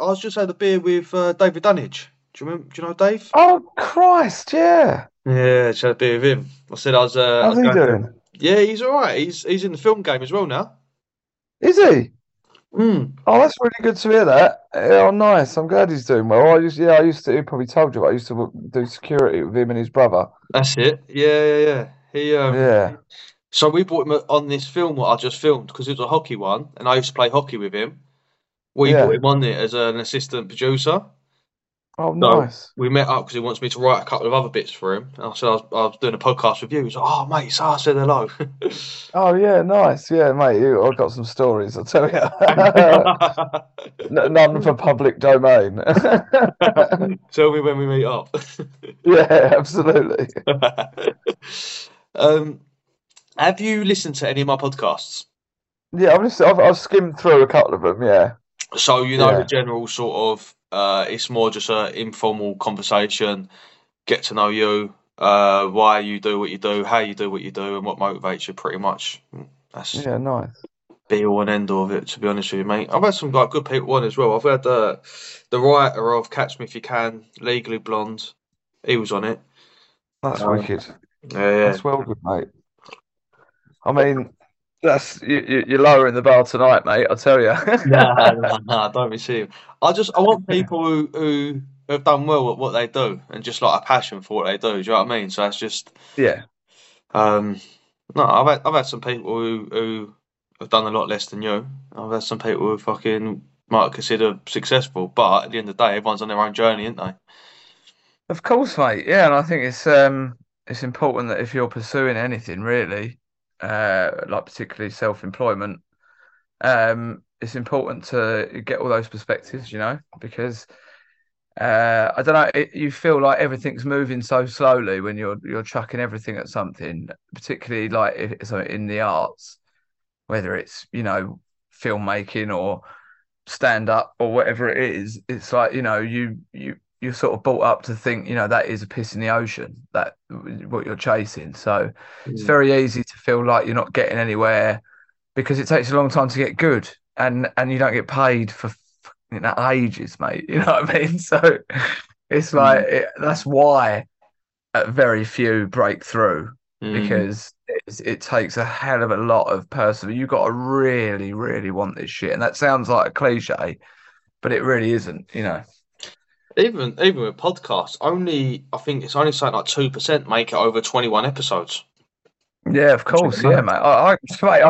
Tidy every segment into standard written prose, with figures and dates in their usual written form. I was just had a beer with David Dunnage. Do you remember? Do you know Dave? Oh Christ, yeah. Yeah, just had a beer with him. I said I was. How's he doing? Yeah, he's all right. He's in the film game as well now. Is he? Mm. Oh, that's really good to hear that. Oh, nice. I'm glad he's doing well. I used to. He probably told you, but I used to do security with him and his brother. That's it. Yeah. He. Yeah. So we brought him on this film what I just filmed because it was a hockey one, and I used to play hockey with him. We brought him on there as an assistant producer. Oh, nice. So we met up because he wants me to write a couple of other bits for him. And so I was doing a podcast with you. He was like, oh, mate, so I said hello. Oh, yeah, nice. Yeah, mate, I've got some stories, I'll tell you. None for public domain. Tell me when we meet up. Yeah, absolutely. Have you listened to any of my podcasts? Yeah, I've skimmed through a couple of them, yeah. So, the general sort of... it's more just an informal conversation, get to know you, why you do what you do, how you do what you do, and what motivates you pretty much. That's nice. Be all and end all of it, to be honest with you, mate. I've had some like good people on as well. I've had the writer of Catch Me If You Can, Legally Blonde. He was on it. That's wicked. Yeah. That's well good, mate. I mean... That's you're lowering the bar tonight, mate. I tell you. No, don't be silly. I want people who have done well at what they do and just like a passion for what they do. Do you know what I mean? So that's just no, I've had some people who have done a lot less than you. I've had some people who fucking might consider successful, but at the end of the day, everyone's on their own journey, aren't they? Of course, mate. Yeah, and I think it's important that if you're pursuing anything, really. Like particularly self-employment, it's important to get all those perspectives, because I don't know, you feel like everything's moving so slowly when you're chucking everything at something, particularly like in the arts, whether it's, filmmaking or stand-up or whatever it is, it's like, you're sort of brought up to think, that is a piss in the ocean, that what you're chasing. So it's very easy to feel like you're not getting anywhere because it takes a long time to get good and you don't get paid for ages, mate. You know what I mean? So it's like, that's why very few break through because it takes a hell of a lot of personal. You've got to really, really want this shit. And that sounds like a cliche, but it really isn't, Even with podcasts, I think it's only something like 2% make it over 21 episodes. Yeah, of course, mate. I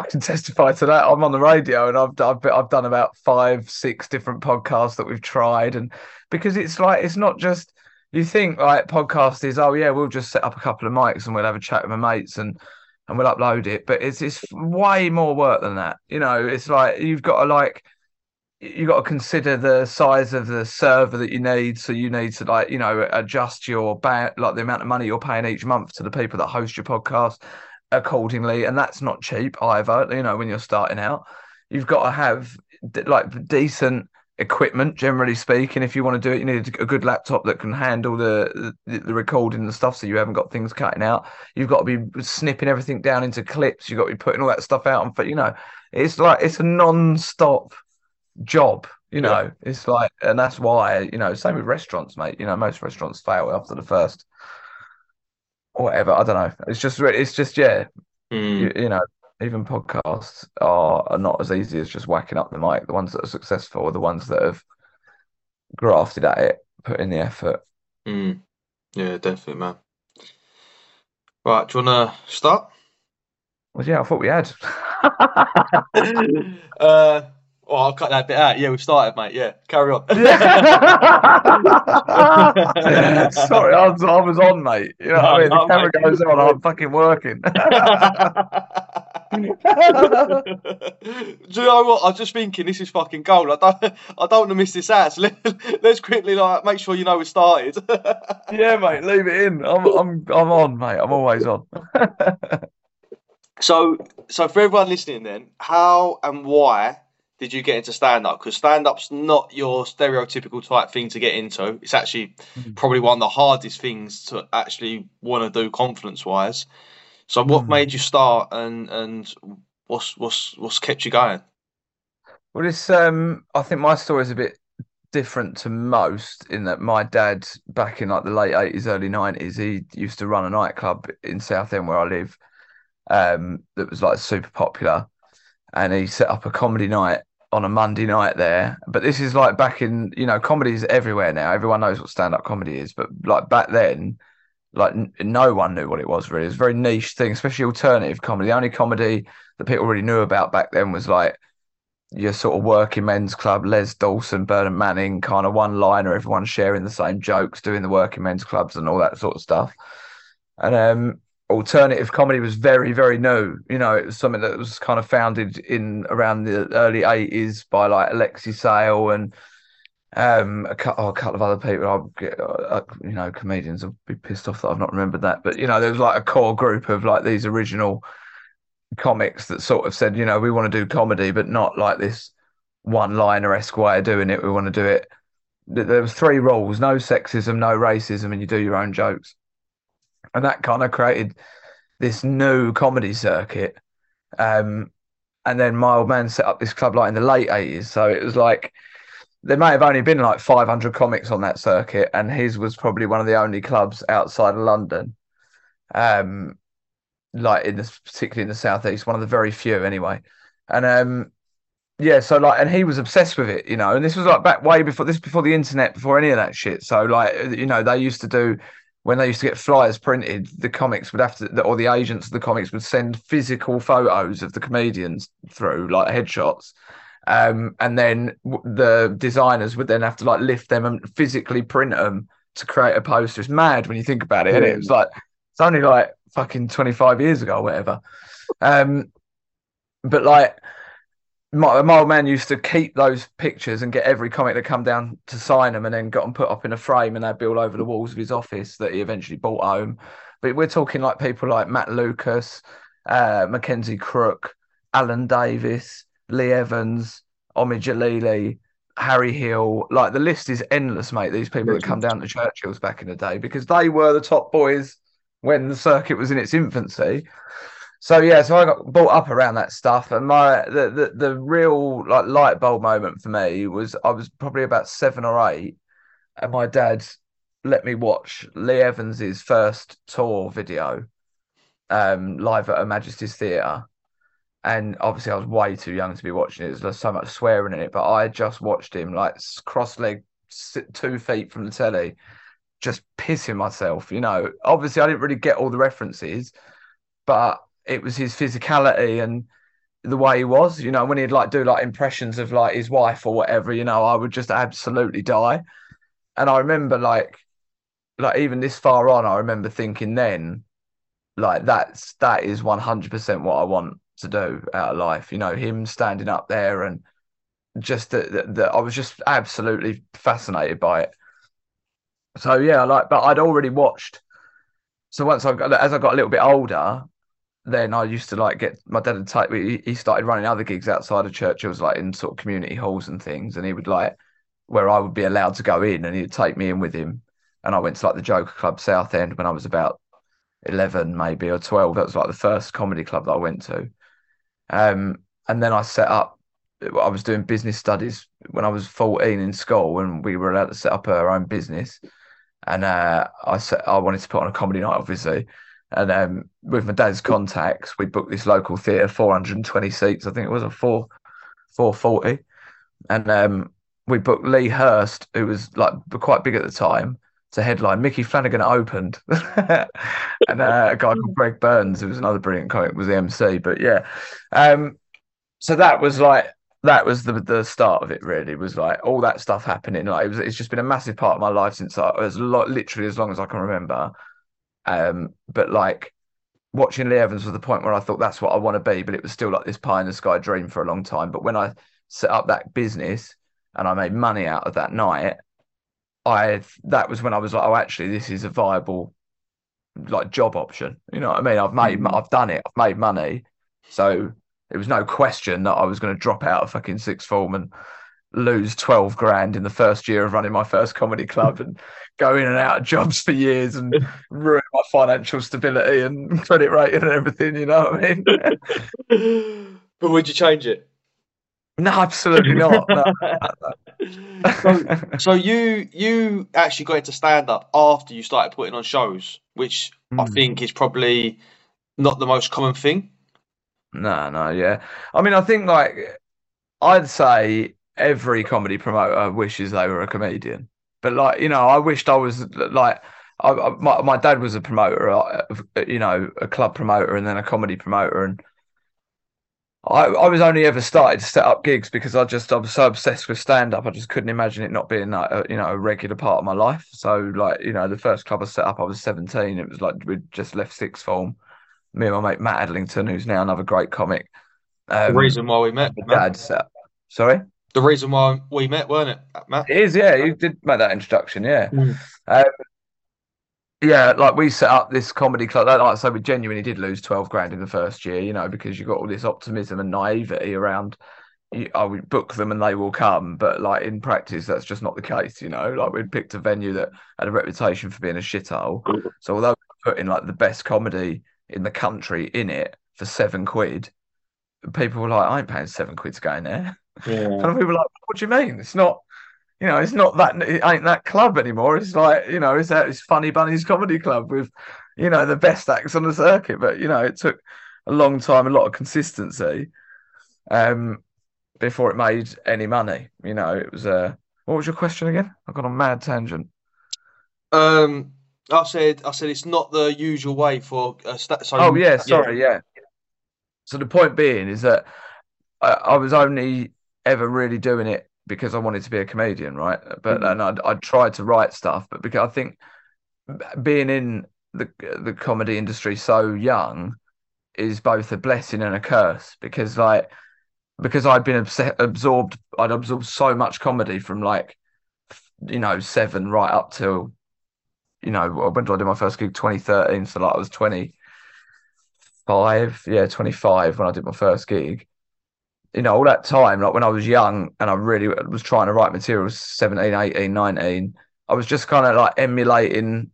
can testify to that. I'm on the radio, and I've done about 5-6 different podcasts that we've tried, and because it's like it's not just you think like podcast is we'll just set up a couple of mics and we'll have a chat with my mates and we'll upload it, but it's way more work than that. It's like you've got to consider the size of the server that you need. So you need to adjust your the amount of money you're paying each month to the people that host your podcast accordingly. And that's not cheap either. When you're starting out, you've got to have decent equipment, generally speaking. If you want to do it, you need a good laptop that can handle the recording and stuff. So you haven't got things cutting out. You've got to be snipping everything down into clips. You've got to be putting all that stuff out. And it's like, it's a non-stop job, It's like, and that's why, same with restaurants, mate, most restaurants fail after the first or whatever. I don't know. It's just even podcasts are not as easy as just whacking up the mic. The ones that are successful are the ones that have grafted at it, put in the effort. Yeah, definitely, man. Right, do you want to start? Well, yeah, I thought we had. Oh, I'll cut that bit out. Yeah, we've started, mate. Yeah, carry on. Yeah. Sorry, I was on, mate. You know what I mean? The camera goes on, I'm fucking working. Do you know what? I was just thinking, this is fucking gold. I don't want to miss this out. So let's quickly make sure we started. Yeah, mate, leave it in. I'm on, mate. I'm always on. So for everyone listening, then, how and why did you get into stand-up? Because stand-up's not your stereotypical type thing to get into. It's actually probably one of the hardest things to actually want to do confidence-wise. So what made you start and what's kept you going? Well, I think my story's a bit different to most in that my dad, back in like the late 80s, early 90s, he used to run a nightclub in Southend where I live that was like super popular. And he set up a comedy night on a Monday night there. But this is like back in, you know, comedy's everywhere now. Everyone knows what stand-up comedy is. But like back then, like no one knew what it was really. It was a very niche thing, especially alternative comedy. The only comedy that people really knew about back then was like your sort of working men's club, Les Dawson, Bernard Manning, kind of one-liner, everyone sharing the same jokes, doing the working men's clubs and all that sort of stuff. And alternative comedy was very, very new. You know, it was something that was kind of founded in around the early 80s by like Alexi Sale and a couple of other people. You know, comedians will be pissed off that I've not remembered that. But, you know, there was like a core group of like these original comics that sort of said, you know, we want to do comedy, but not like this one-liner-esque way of doing it. We want to do it. There was three rules: no sexism, no racism, and you do your own jokes. And that kind of created this new comedy circuit. And then my old man set up this club like in the late 80s. So it was like there may have only been like 500 comics on that circuit, and his was probably one of the only clubs outside of London. Like particularly in the southeast, one of the very few anyway. And yeah, so like, and he was obsessed with it, you know. And this was like back way before this, before the internet, before any of that shit. So like, you know, they used to do, when they used to get flyers printed, the comics would have to, or the agents of the comics would send physical photos of the comedians through, like headshots. And then the designers would then have to like lift them and physically print them to create a poster. It's mad when you think about it, isn't it? It's like, it's only like fucking 25 years ago or whatever. But like my old man used to keep those pictures and get every comic that come down to sign them, and then got them put up in a frame, and they'd be all over the walls of his office that he eventually bought home. But we're talking like people like Matt Lucas, Mackenzie Crook, Alan Davis, Lee Evans, Omi Jalili, Harry Hill. Like the list is endless, mate, these people that come down to Churchill's back in the day, because they were the top boys when the circuit was in its infancy. So yeah, so I got brought up around that stuff, and the real like light bulb moment for me was I was probably about 7 or 8, and my dad let me watch Lee Evans's first tour video, live at Her Majesty's Theatre, and obviously I was way too young to be watching it. There's so much swearing in it, but I just watched him like cross-legged, 2 feet from the telly, just pissing myself, you know. Obviously I didn't really get all the references, but it was his physicality and the way he was, you know, when he'd like do like impressions of like his wife or whatever, you know, I would just absolutely die. And I remember like even this far on, I remember thinking then, like that is 100% what I want to do out of life, you know, him standing up there, and just that I was just absolutely fascinated by it. So yeah, like, but I'd already watched. So as I got a little bit older, then I used to like get my dad to take me. He started running other gigs outside of Churchill's, like in sort of community halls and things. And he would like, where I would be allowed to go in, and he'd take me in with him. And I went to like the Joker Club Southend when I was about 11, maybe, or 12. That was like the first comedy club that I went to. And then I was doing business studies when I was 14 in school, and we were allowed to set up our own business. And I wanted to put on a comedy night, obviously. And with my dad's contacts, we booked this local theatre, 420 seats, I think it was, or 440. And we booked Lee Hurst, who was like quite big at the time, to headline. Mickey Flanagan opened. And a guy called Greg Burns, who was another brilliant comic, was the MC. But yeah, so that was like, that was the start of it, really, was like all that stuff happening. Like it's just been a massive part of my life since literally as long as I can remember. But like watching Lee Evans was the point where I thought that's what I want to be, but it was still like this pie in the sky dream for a long time. But when I set up that business and I made money out of that night, that was when I was like, oh, actually this is a viable like job option. You know what I mean? I've done it, I've made money. So it was no question that I was going to drop out of fucking sixth form and lose 12 grand in the first year of running my first comedy club and go in and out of jobs for years and ruin my financial stability and credit rating and everything, you know what I mean? But would you change it? No, absolutely not. No. So you actually got into stand-up after you started putting on shows, which I think is probably not the most common thing. No, yeah. I mean, I think, like, I'd say every comedy promoter wishes they were a comedian. But, like, you know, I wished I was, like... my dad was a promoter, you know, a club promoter and then a comedy promoter, and I was only ever started to set up gigs because I was so obsessed with stand-up. I just couldn't imagine it not being, like, you know, a regular part of my life. So, like, you know, the first club I set up, I was 17. It was like we'd just left sixth form. Me and my mate Matt Adlington, who's now another great comic. The reason why we met. Dad set up. Sorry? The reason why we met, weren't it, Matt? It is, yeah. You did make that introduction, yeah. Yeah, like, we set up this comedy club. Like I say, we genuinely did lose 12 grand in the first year, you know, because you got all this optimism and naivety around, I would book them and they will come. But, like, in practice, that's just not the case, you know. Like, we'd picked a venue that had a reputation for being a shithole. So although we put in, like, the best comedy in the country in it for £7, people were like, I ain't paying £7 to go in there. Yeah. And people were like, what do you mean? It's not... You know, it's not that, it ain't that club anymore. It's like, you know, it's Funny Bunnies Comedy Club with, you know, the best acts on the circuit. But, you know, it took a long time, a lot of consistency before it made any money. You know, it was, what was your question again? I got on a mad tangent. I said it's not the usual way for, So the point being is that I was only ever really doing it because I wanted to be a comedian, right? But and I tried to write stuff, but because I think being in the comedy industry so young is both a blessing and a curse, because I'd been absorbed so much comedy from, like, you know, 7 right up till, you know, when did I do my first gig? 2013. So, like, I was 25 when I did my first gig. You know, all that time, like, when I was young and I really was trying to write materials, 17, 18, 19, I was just kind of, like, emulating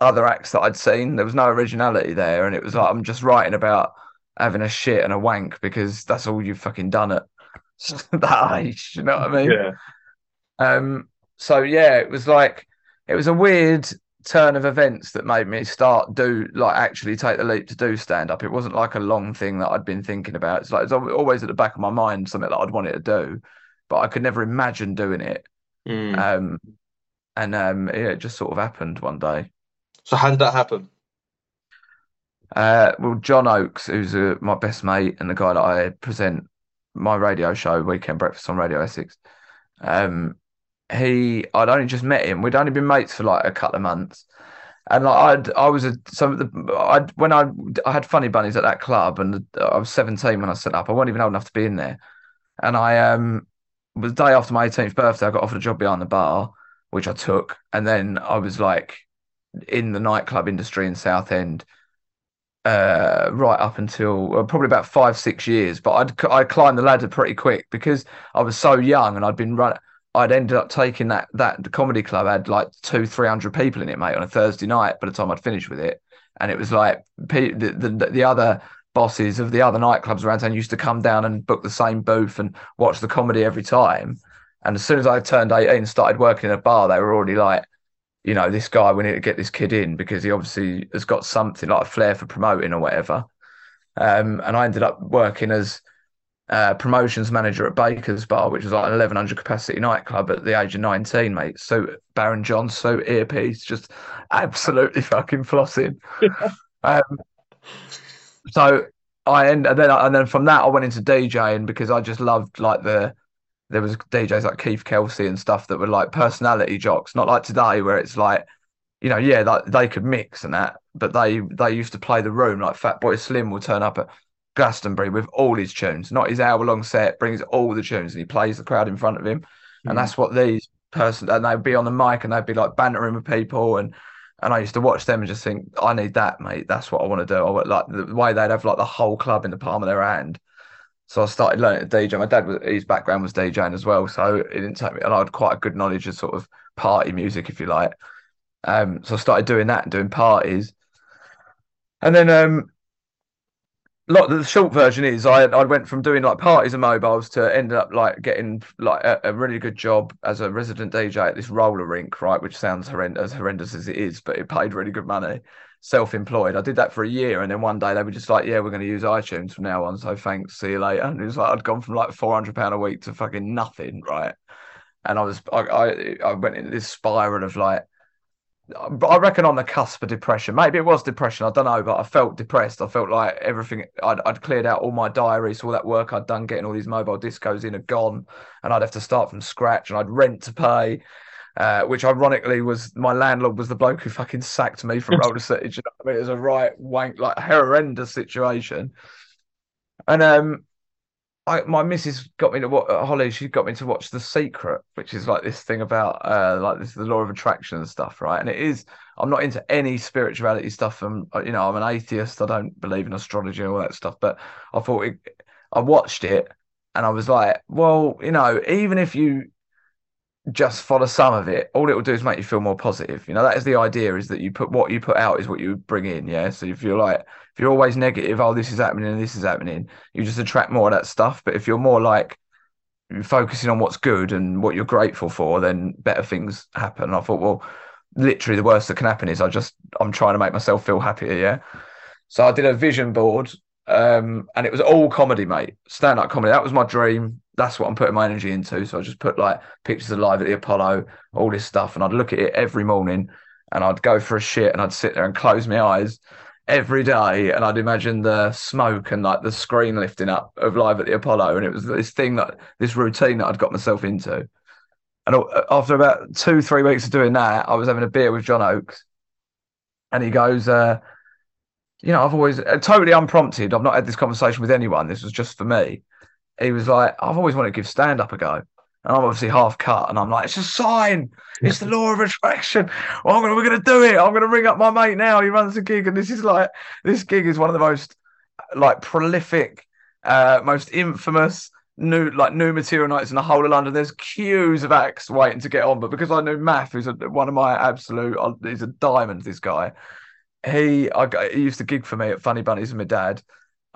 other acts that I'd seen. There was no originality there. And it was like, I'm just writing about having a shit and a wank because that's all you've fucking done at that age. You know what I mean? Yeah. So, yeah, it was like, it was a weird turn of events that made me actually take the leap to do stand-up. It wasn't like a long thing that I'd been thinking about. It's like, it's always at the back of my mind, something that I'd wanted to do, but I could never imagine doing it. Yeah, it just sort of happened one day. So how did that happen? Well, John Oakes, who's my best mate and the guy that I present my radio show, Weekend Breakfast on Radio Essex, I'd only just met him. We'd only been mates for, like, a couple of months, and, like, I had Funny Bunnies at that club, and I was 17 when I set up. I wasn't even old enough to be in there, and I was the day after my 18th birthday. I got offered a job behind the bar, which I took, and then I was, like, in the nightclub industry in Southend, right up until probably about 5-6 years. But I climbed the ladder pretty quick because I was so young, and I'd ended up taking that comedy club had, like, 200-300 people in it, mate, on a Thursday night by the time I'd finished with it. And it was like the other bosses of the other nightclubs around town used to come down and book the same booth and watch the comedy every time. And as soon as I turned 18 and started working in a bar, they were already like, you know, this guy, we need to get this kid in because he obviously has got something, like a flair for promoting or whatever. And I ended up working as promotions manager at Baker's Bar, which was like an 1100 capacity nightclub at the age of 19, mate. So Baron John, so earpiece, just absolutely fucking flossing. So from that I went into DJing because I just loved, like, there was DJs like Keith Kelsey and stuff that were, like, personality jocks, not like today where it's like, you know, yeah, like, they could mix and that, but they used to play the room. Like, Fat Boy Slim will turn up at Glastonbury with all his tunes, not his hour-long set, brings all the tunes, and he plays the crowd in front of him. And that's what and they'd be on the mic and they'd be, like, bantering with people, and I used to watch them and just think, I need that, mate. That's what I want to do. Like, the way they'd have, like, the whole club in the palm of their hand. So I started learning to DJ. My dad, his background was DJing as well, so it didn't take me, and I had quite a good knowledge of sort of party music, if you like. So I started doing that and doing parties, and then the short version is I went from doing like parties and mobiles to ended up like getting like a really good job as a resident DJ at this roller rink, right, which sounds horrendous as it is, but it paid really good money. Self-employed. I did that for a year, and then one day they were just like, yeah, we're going to use iTunes from now on, so thanks, see you later. And it was like I'd gone from like £400 a week to fucking nothing, right? And I went into this spiral of like, I reckon on the cusp of depression. Maybe it was depression, I don't know, but I felt depressed. I felt like everything, I'd cleared out all my diaries, all that work I'd done getting all these mobile discos in had gone, and I'd have to start from scratch, and I'd rent to pay. Which ironically was, my landlord was the bloke who fucking sacked me from Roller City. Do you know what I mean? It was a right wank, like horrendous situation. And my missus got me to watch, Holly, she got me to watch The Secret, which is like this thing about like this, the law of attraction and stuff, right? And it is, I'm not into any spirituality stuff. From, you know, I'm an atheist. I don't believe in astrology and all that stuff. But I thought, I watched it and I was like, well, you know, even if you just follow some of it, all it will do is make you feel more positive. You know, that is the idea, is that you put, what you put out is what you bring in. Yeah. So if you're like, if you're always negative, oh, this is happening and this is happening, you just attract more of that stuff. But if you're more like focusing on what's good and what you're grateful for, then better things happen. And I thought, well, literally the worst that can happen is I'm trying to make myself feel happier. Yeah. So I did a vision board, and it was all comedy, mate. Stand-up comedy. That was my dream. That's what I'm putting my energy into. So I just put like pictures of Live at the Apollo, all this stuff. And I'd look at it every morning and I'd go for a shit and I'd sit there and close my eyes every day. And I'd imagine the smoke and like the screen lifting up of Live at the Apollo. And it was this thing, that this routine that I'd got myself into. And after about 2-3 weeks of doing that, I was having a beer with John Oakes. And he goes, you know, I've always, totally unprompted, I've not had this conversation with anyone. This was just for me. He was like, I've always wanted to give stand-up a go. And I'm obviously half cut. And I'm like, it's a sign. It's the law of attraction. Well, we're going to do it. I'm going to ring up my mate now. He runs a gig. And this gig is one of the most, like, prolific, most infamous new material nights in the whole of London. There's queues of acts waiting to get on. But because I knew Math, who's one of my absolute, he's a diamond, this guy. He used to gig for me at Funny Bunnies with my dad.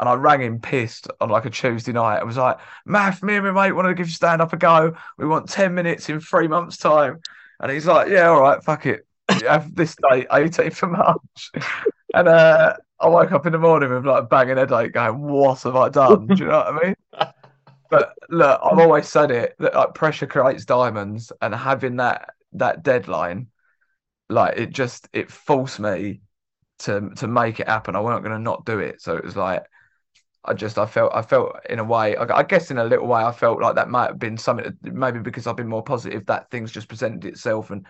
And I rang him pissed on like a Tuesday night. I was like, Math, me and my mate want to give stand-up a go. We want 10 minutes in 3 months' time. And he's like, yeah, all right, fuck it. You have this date, 18th of March. And I woke up in the morning with like a banging headache going, what have I done? Do you know what I mean? But look, I've always said it, that like pressure creates diamonds. And having that deadline, like it forced me to make it happen. I wasn't going to not do it. So it was like, I felt in a way, I guess in a little way, I felt like that might have been something, maybe because I've been more positive, that thing's just presented itself. And,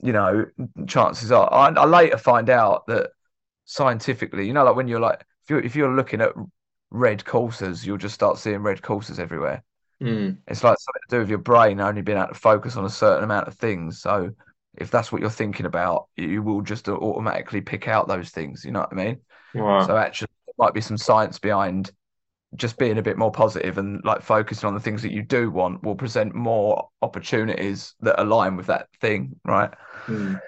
you know, chances are, I later find out that scientifically, you know, like when you're like, if you're looking at red coursers, you'll just start seeing red coursers everywhere. Mm. It's like something to do with your brain only being able to focus on a certain amount of things. So if that's what you're thinking about, you will just automatically pick out those things. You know what I mean? Wow. So actually, might be some science behind just being a bit more positive and like focusing on the things that you do want will present more opportunities that align with that thing, right? Mm.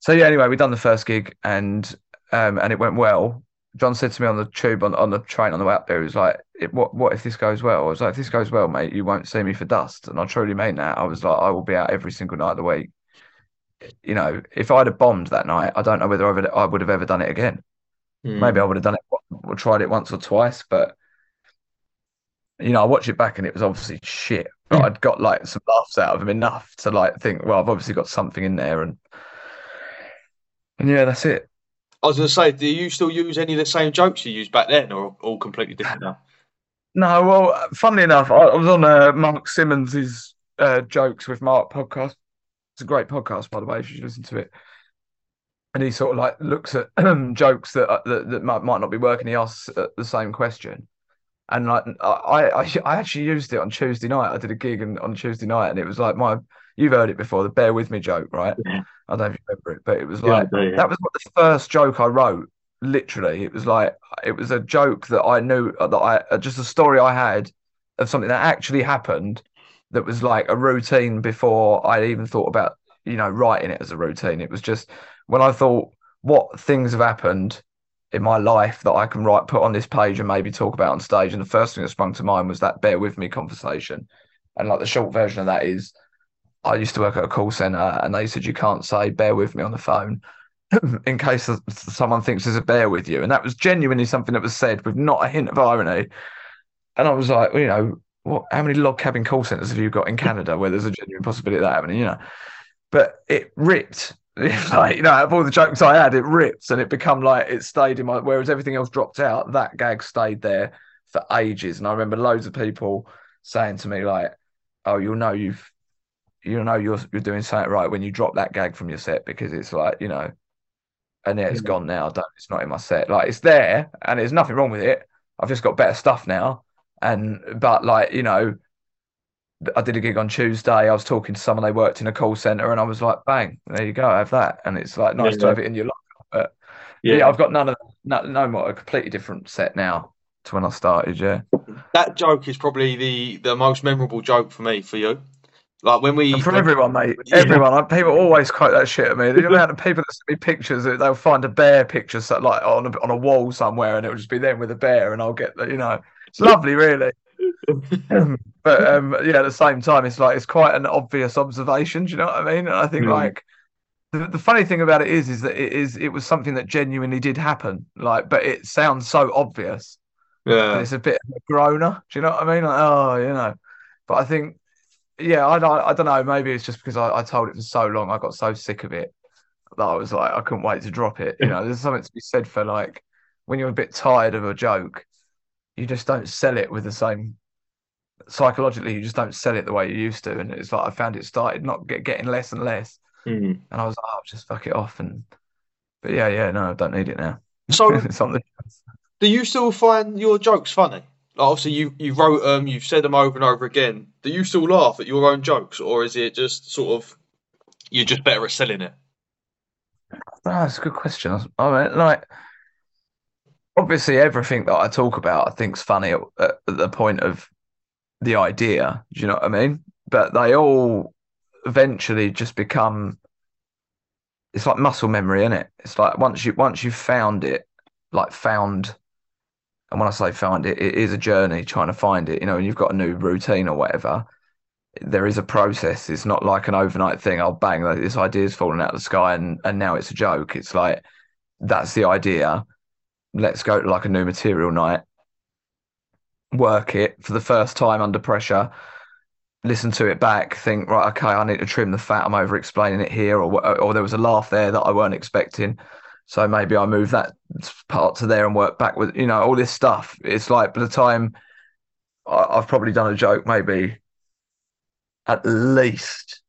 So yeah, anyway, we've done the first gig and it went well. John said to me on the tube, on the train on the way up there, he was like, what if this goes well? I was like, if this goes well, mate, you won't see me for dust. And I truly mean that. I was like, I will be out every single night of the week. You know, if I'd have bombed that night, I don't know whether I would have ever done it again. Maybe I would have done it or tried it once or twice, but, you know, I watch it back and it was obviously shit. But I'd got, like, some laughs out of them enough to, like, think, well, I've obviously got something in there. And yeah, that's it. I was going to say, do you still use any of the same jokes you used back then or all completely different now? No, well, funnily enough, I was on Mark Simmons's Jokes with Mark podcast. It's a great podcast, by the way, if you should listen to it. And he sort of like looks at jokes that might not be working. He asks the same question. And like, I actually used it on Tuesday night. I did a gig on Tuesday night and it was like you've heard it before, the bear with me joke, right? Yeah. I don't remember it, but it was like, yeah. That was like the first joke I wrote. Literally, it was a joke that I knew just a story I had of something that actually happened that was like a routine before I even thought about, you know, writing it as a routine. It was just, when I thought what things have happened in my life that I can write, put on this page and maybe talk about on stage. And the first thing that sprung to mind was that bear with me conversation. And like the short version of that is I used to work at a call centre and they said, you can't say bear with me on the phone in case someone thinks there's a bear with you. And that was genuinely something that was said with not a hint of irony. And I was like, you know, what, how many log cabin call centres have you got in Canada where there's a genuine possibility of that happening, you know? But it ripped. Like, you know, out of all the jokes I had, it ripped, and it become like it stayed in my, whereas everything else dropped out, that gag stayed there for ages. And I remember loads of people saying to me like, oh, you'll know you're doing something right when you drop that gag from your set, because it's like, you know, and yeah, it's gone now. It's not in my set. Like, it's there and there's nothing wrong with it. I've just got better stuff now. But like, you know, I did a gig on Tuesday. I was talking to someone, they worked in a call centre, and I was like, bang, there you go, have that. And it's like nice to have it in your life. But yeah, I've got none of that, no more, a completely different set now to when I started, yeah. That joke is probably the most memorable joke for me, for you. Like when we... And from everyone, mate. Yeah. Everyone. People always quote that shit at me. The amount of people that send me pictures, they'll find a bear picture like on a wall somewhere, and it'll just be them with a bear, and I'll get that, you know. It's lovely, really. But yeah, at the same time, it's like, it's quite an obvious observation. Do you know what I mean? And I think like the funny thing about it is that it was something that genuinely did happen. Like, but it sounds so obvious. Yeah, and it's a bit of a groaner. Do you know what I mean? Like, oh, you know. But I think, yeah, I don't know. Maybe it's just because I told it for so long, I got so sick of it that I was like, I couldn't wait to drop it. You know, there's something to be said for like when you're a bit tired of a joke, you just don't sell it with the same. Psychologically, you just don't sell it the way you used to, and it's like I found it started not getting less and less, and I was like, I'll just fuck it off. And but yeah, no, I don't need it now. So do you still find your jokes funny? Like, obviously you wrote them, you've said them over and over again. Do you still laugh at your own jokes, or is it just sort of you're just better at selling it? That's a good question. I mean, like, obviously everything that I talk about I think's funny at the point of the idea, do you know what I mean? But they all eventually just become, it's like muscle memory, isn't it? It's like once you've found it, like found, and when I say found it, it is a journey trying to find it, you know, and you've got a new routine or whatever, there is a process. It's not like an overnight thing, oh bang, like, this idea's fallen out of the sky and now it's a joke. It's like, that's the idea, let's go to like a new material night, work it for the first time under pressure, listen to it back, think, right, okay, I need to trim the fat, I'm over explaining it here, or there was a laugh there that I weren't expecting, so maybe I move that part to there and work back with, you know, all this stuff. It's like by the time I've probably done a joke maybe at least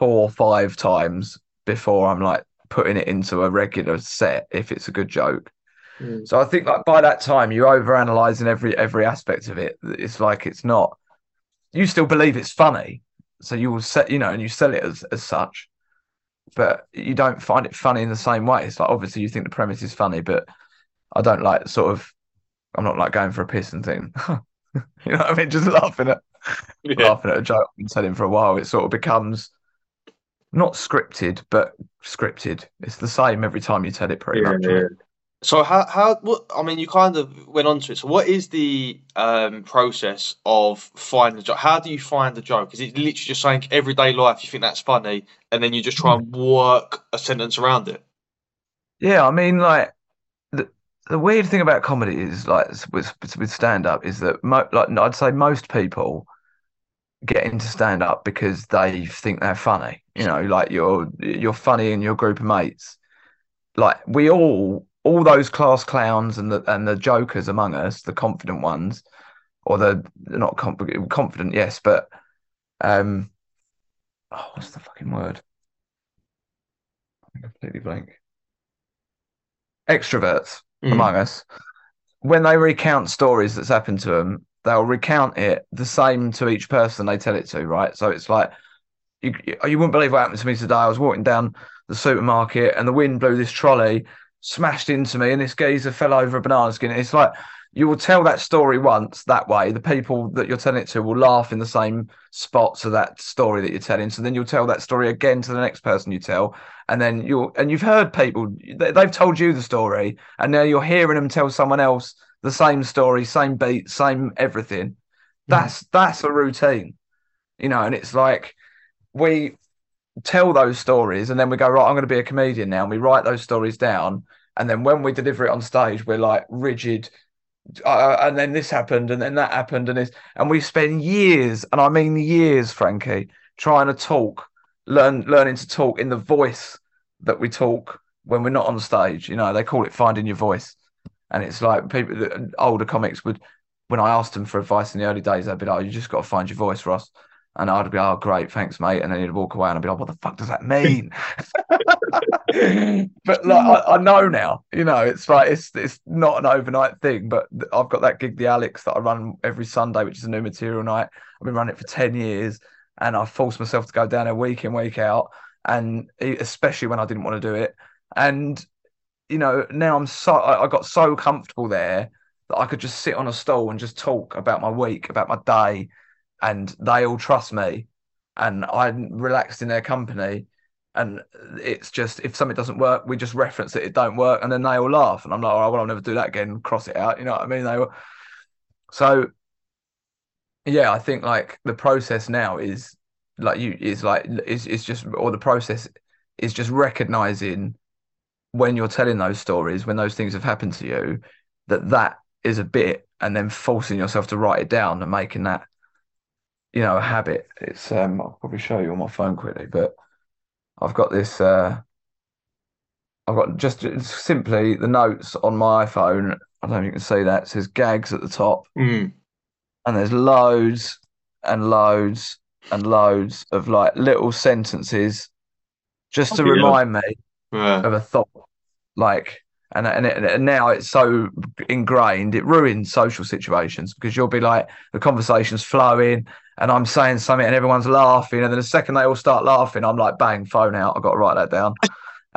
4 or 5 times before I'm like putting it into a regular set if it's a good joke. So I think like by that time you're overanalyzing every aspect of it. It's like, it's not, you still believe it's funny, so you will set, you know, and you sell it as such, but you don't find it funny in the same way. It's like, obviously you think the premise is funny, but I don't like sort of, I'm not like going for a piss and thing. You know what I mean? Just laughing at a joke I've been telling for a while. It sort of becomes not scripted, but scripted. It's the same every time you tell it, pretty much. Yeah. So what, I mean, you kind of went on to it. So what is the process of finding the joke? How do you find the joke? Is it literally just saying everyday life, you think that's funny, and then you just try and work a sentence around it? Yeah, I mean, like, the weird thing about comedy is, like, with stand-up is that, I'd say most people get into stand-up because they think they're funny. You know, like, you're funny in your group of mates. Like, we all those class clowns and the jokers among us, the confident ones, or the not confident, yes, but what's the fucking word? I'm completely blank. Extroverts among us, when they recount stories that's happened to them, they'll recount it the same to each person they tell it to, right? So it's like, you wouldn't believe what happened to me today. I was walking down the supermarket and the wind blew this trolley smashed into me and this geezer fell over a banana skin. It's like, you will tell that story once that way. The people that you're telling it to will laugh in the same spots of that story that you're telling. So then you'll tell that story again to the next person you tell. And then you've heard people, they've told you the story, and now you're hearing them tell someone else the same story, same beat, same everything. That's a routine, you know, and it's like we tell those stories and then we go, right, I'm going to be a comedian now. And we write those stories down. And then when we deliver it on stage, we're like rigid. And then this happened and then that happened and we spend years, and I mean years, Frankie, trying to talk, learning to talk in the voice that we talk when we're not on stage. You know, they call it finding your voice. And it's like people that older comics would, when I asked them for advice in the early days, they'd be like, oh, you just got to find your voice, Ross. And I'd be, oh, great, thanks, mate. And then he'd walk away and I'd be like, what the fuck does that mean? But like, I know now, you know, it's like, it's not an overnight thing, but I've got that gig, The Alex, that I run every Sunday, which is a new material night. I've been running it for 10 years and I forced myself to go down there week in, week out, and especially when I didn't want to do it. And, you know, now I got so comfortable there that I could just sit on a stool and just talk about my week, about my day, and they all trust me and I'm relaxed in their company. And it's just, if something doesn't work, we just reference it, it don't work. And then they all laugh. And I'm like, all right, well, I'll never do that again. Cross it out. You know what I mean? They were... So yeah, I think like the process now is like, the process is just recognizing when you're telling those stories, when those things have happened to you, that is a bit, and then forcing yourself to write it down and making that, you know, a habit. It's I'll probably show you on my phone quickly, but I've got this. I've got just simply the notes on my phone. I don't know if you can see that. It says gags at the top, and there's loads and loads and loads of like little sentences just to remind me of a thought. Like, and now it's so ingrained, it ruins social situations because you'll be like the conversation's flowing. And I'm saying something and everyone's laughing. And then the second they all start laughing, I'm like, bang, phone out. I've got to write that down.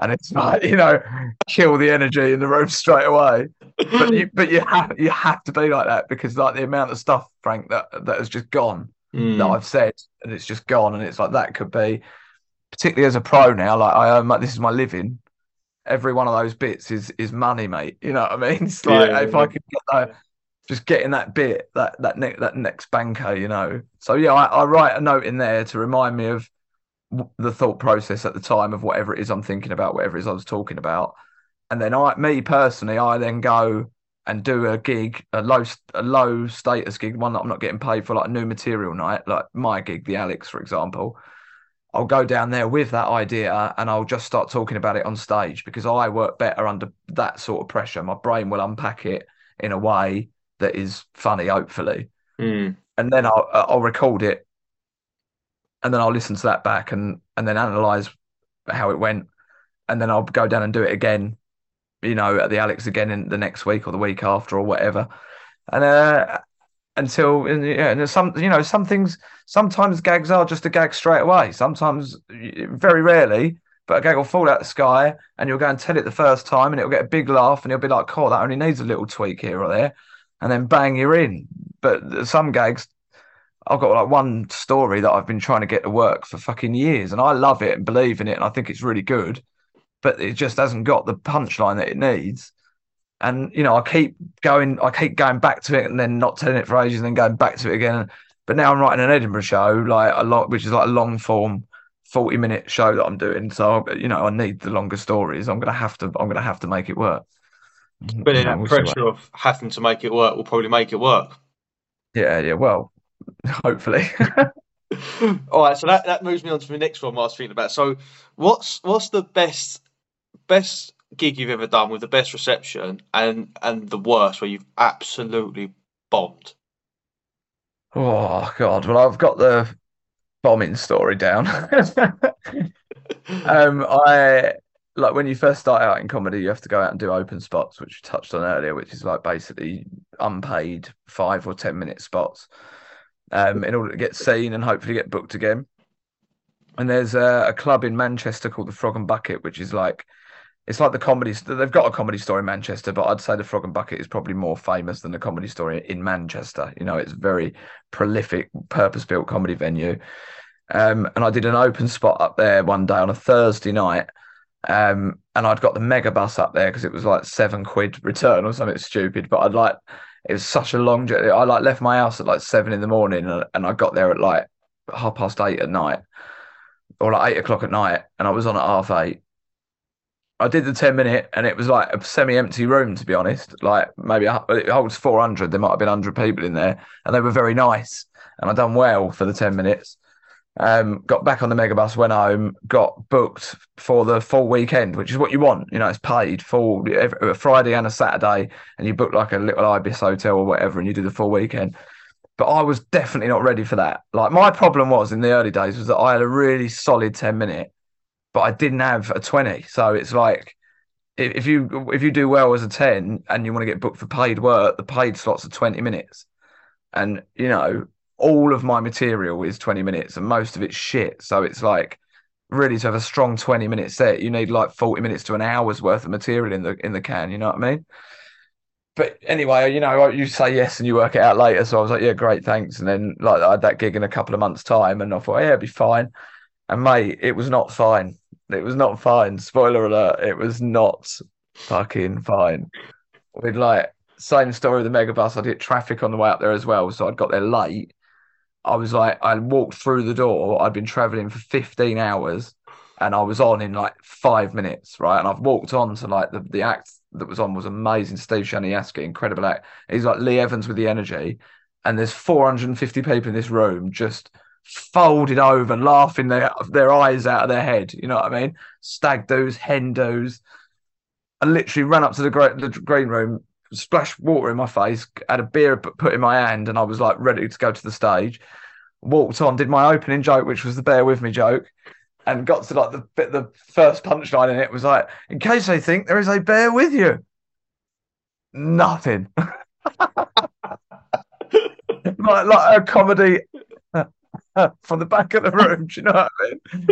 And it's like, you know, kill the energy in the room straight away. But you have to be like that because like the amount of stuff, Frank, that has just gone that I've said, and it's just gone. And it's like, that could be, particularly as a pro now, like I earn, this is my living. Every one of those bits is money, mate. You know what I mean? It's like, if I could get that, just getting that bit, that next banker, you know. So yeah, I write a note in there to remind me of the thought process at the time of whatever it is I'm thinking about, whatever it is I was talking about, and then I then go and do a gig, a low status gig, one that I'm not getting paid for, like a new material night, like my gig, The Alex, for example. I'll go down there with that idea and I'll just start talking about it on stage because I work better under that sort of pressure. My brain will unpack it in a way that is funny, hopefully. And then I'll record it and then I'll listen to that back and then analyse how it went. And then I'll go down and do it again, you know, at The Alex again in the next week or the week after or whatever. And some things, sometimes gags are just a gag straight away. Sometimes, very rarely, but a gag will fall out of the sky and you'll go and tell it the first time and it'll get a big laugh and you'll be like, oh, that only needs a little tweak here or there. And then bang, you're in. But some gags, I've got like one story that I've been trying to get to work for fucking years, and I love it and believe in it, and I think it's really good, but it just hasn't got the punchline that it needs. And you know, I keep going back to it, and then not telling it for ages, and then going back to it again. But now I'm writing an Edinburgh show, like a lot, which is like a long form, 40-minute show that I'm doing. So you know, I need the longer stories. I'm gonna have to make it work. But in that pressure of having to make it work will probably make it work. Yeah, well, hopefully. All right, so that moves me on to the next one I was thinking about. So what's the best gig you've ever done with the best reception and the worst, where you've absolutely bombed? Oh, God. Well, I've got the bombing story down. Like when you first start out in comedy, you have to go out and do open spots, which you touched on earlier, which is like basically unpaid 5 or 10-minute spots in order to get seen and hopefully get booked again. And there's a club in Manchester called the Frog and Bucket, which is like It's like the Comedy Store. They've got a Comedy Store in Manchester, but I'd say the Frog and Bucket is probably more famous than the Comedy Store in Manchester. You know, it's a very prolific, purpose-built comedy venue. And I did an open spot up there one day on a Thursday night. And I'd got the mega bus up there because it was like £7 return or something stupid. But I'd like, it was such a long journey. I like left my house at like 7 in the morning and I got there at like 8:30 at night or like 8 o'clock at night. And I was on at 8:30. I did the 10-minute and it was like a semi-empty room, to be honest. Like maybe it holds 400. There might have been 100 people in there and they were very nice. And I'd done well for the 10 minutes. Got back on the megabus, went home, got booked for the full weekend, which is what you want. You know, it's paid full every Friday and a Saturday, and you book like a little Ibis hotel or whatever, and you do the full weekend. But I was definitely not ready for that. Like my problem was in the early days was that I had a really solid 10-minute, but I didn't have a 20. So it's like if you do well as a 10 and you want to get booked for paid work, the paid slots are 20 minutes, and you know. All of my material is 20 minutes and most of it's shit. So it's like really to have a strong 20-minute set, you need like 40 minutes to an hour's worth of material in the can, you know what I mean? But anyway, you know, you say yes and you work it out later. So I was like, yeah, great, thanks. And then like I had that gig in a couple of months' time and I thought, yeah, it'd be fine. And mate, it was not fine. It was not fine. Spoiler alert, it was not fucking fine. We'd like same story with the megabus. I'd hit traffic on the way up there as well. So I'd got there late. I was like, I walked through the door. I'd been traveling for 15 hours and I was on in like 5 minutes, right? And I've walked on to like the act that was on was amazing. Steve Shaniaski, incredible act. He's like Lee Evans with the energy. And there's 450 people in this room just folded over, laughing their eyes out of their head. You know what I mean? Stag do's, hen do's. I literally ran up to the green room, splashed water in my face, had a beer put in my hand, and I was like ready to go to the stage. Walked on, did my opening joke, which was the bear with me joke, and got to like the first punchline, and it was like, in case they think there is a bear with you. Nothing. like a comedy from the back of the room. Do you know what I mean?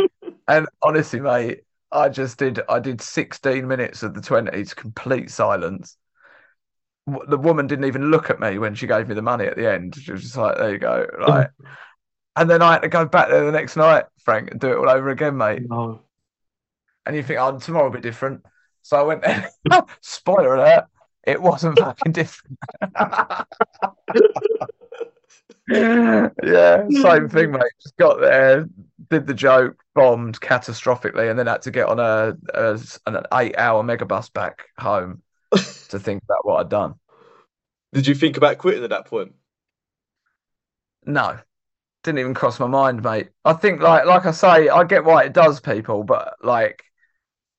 And honestly, mate, I did 16 minutes of the 20s, complete silence. The woman didn't even look at me when she gave me the money at the end. She was just like, there you go. Right. And then I had to go back there the next night, Frank, and do it all over again, mate. No. And you think, oh, tomorrow will be different. So I went there. Spoiler alert, it wasn't fucking different. Yeah, same thing, mate. Just got there, did the joke, bombed catastrophically, and then had to get on an 8-hour megabus back home. To think about what I'd done. Did you think about quitting at that point? No, didn't even cross my mind, mate. I think like I say, I get why it does people, but like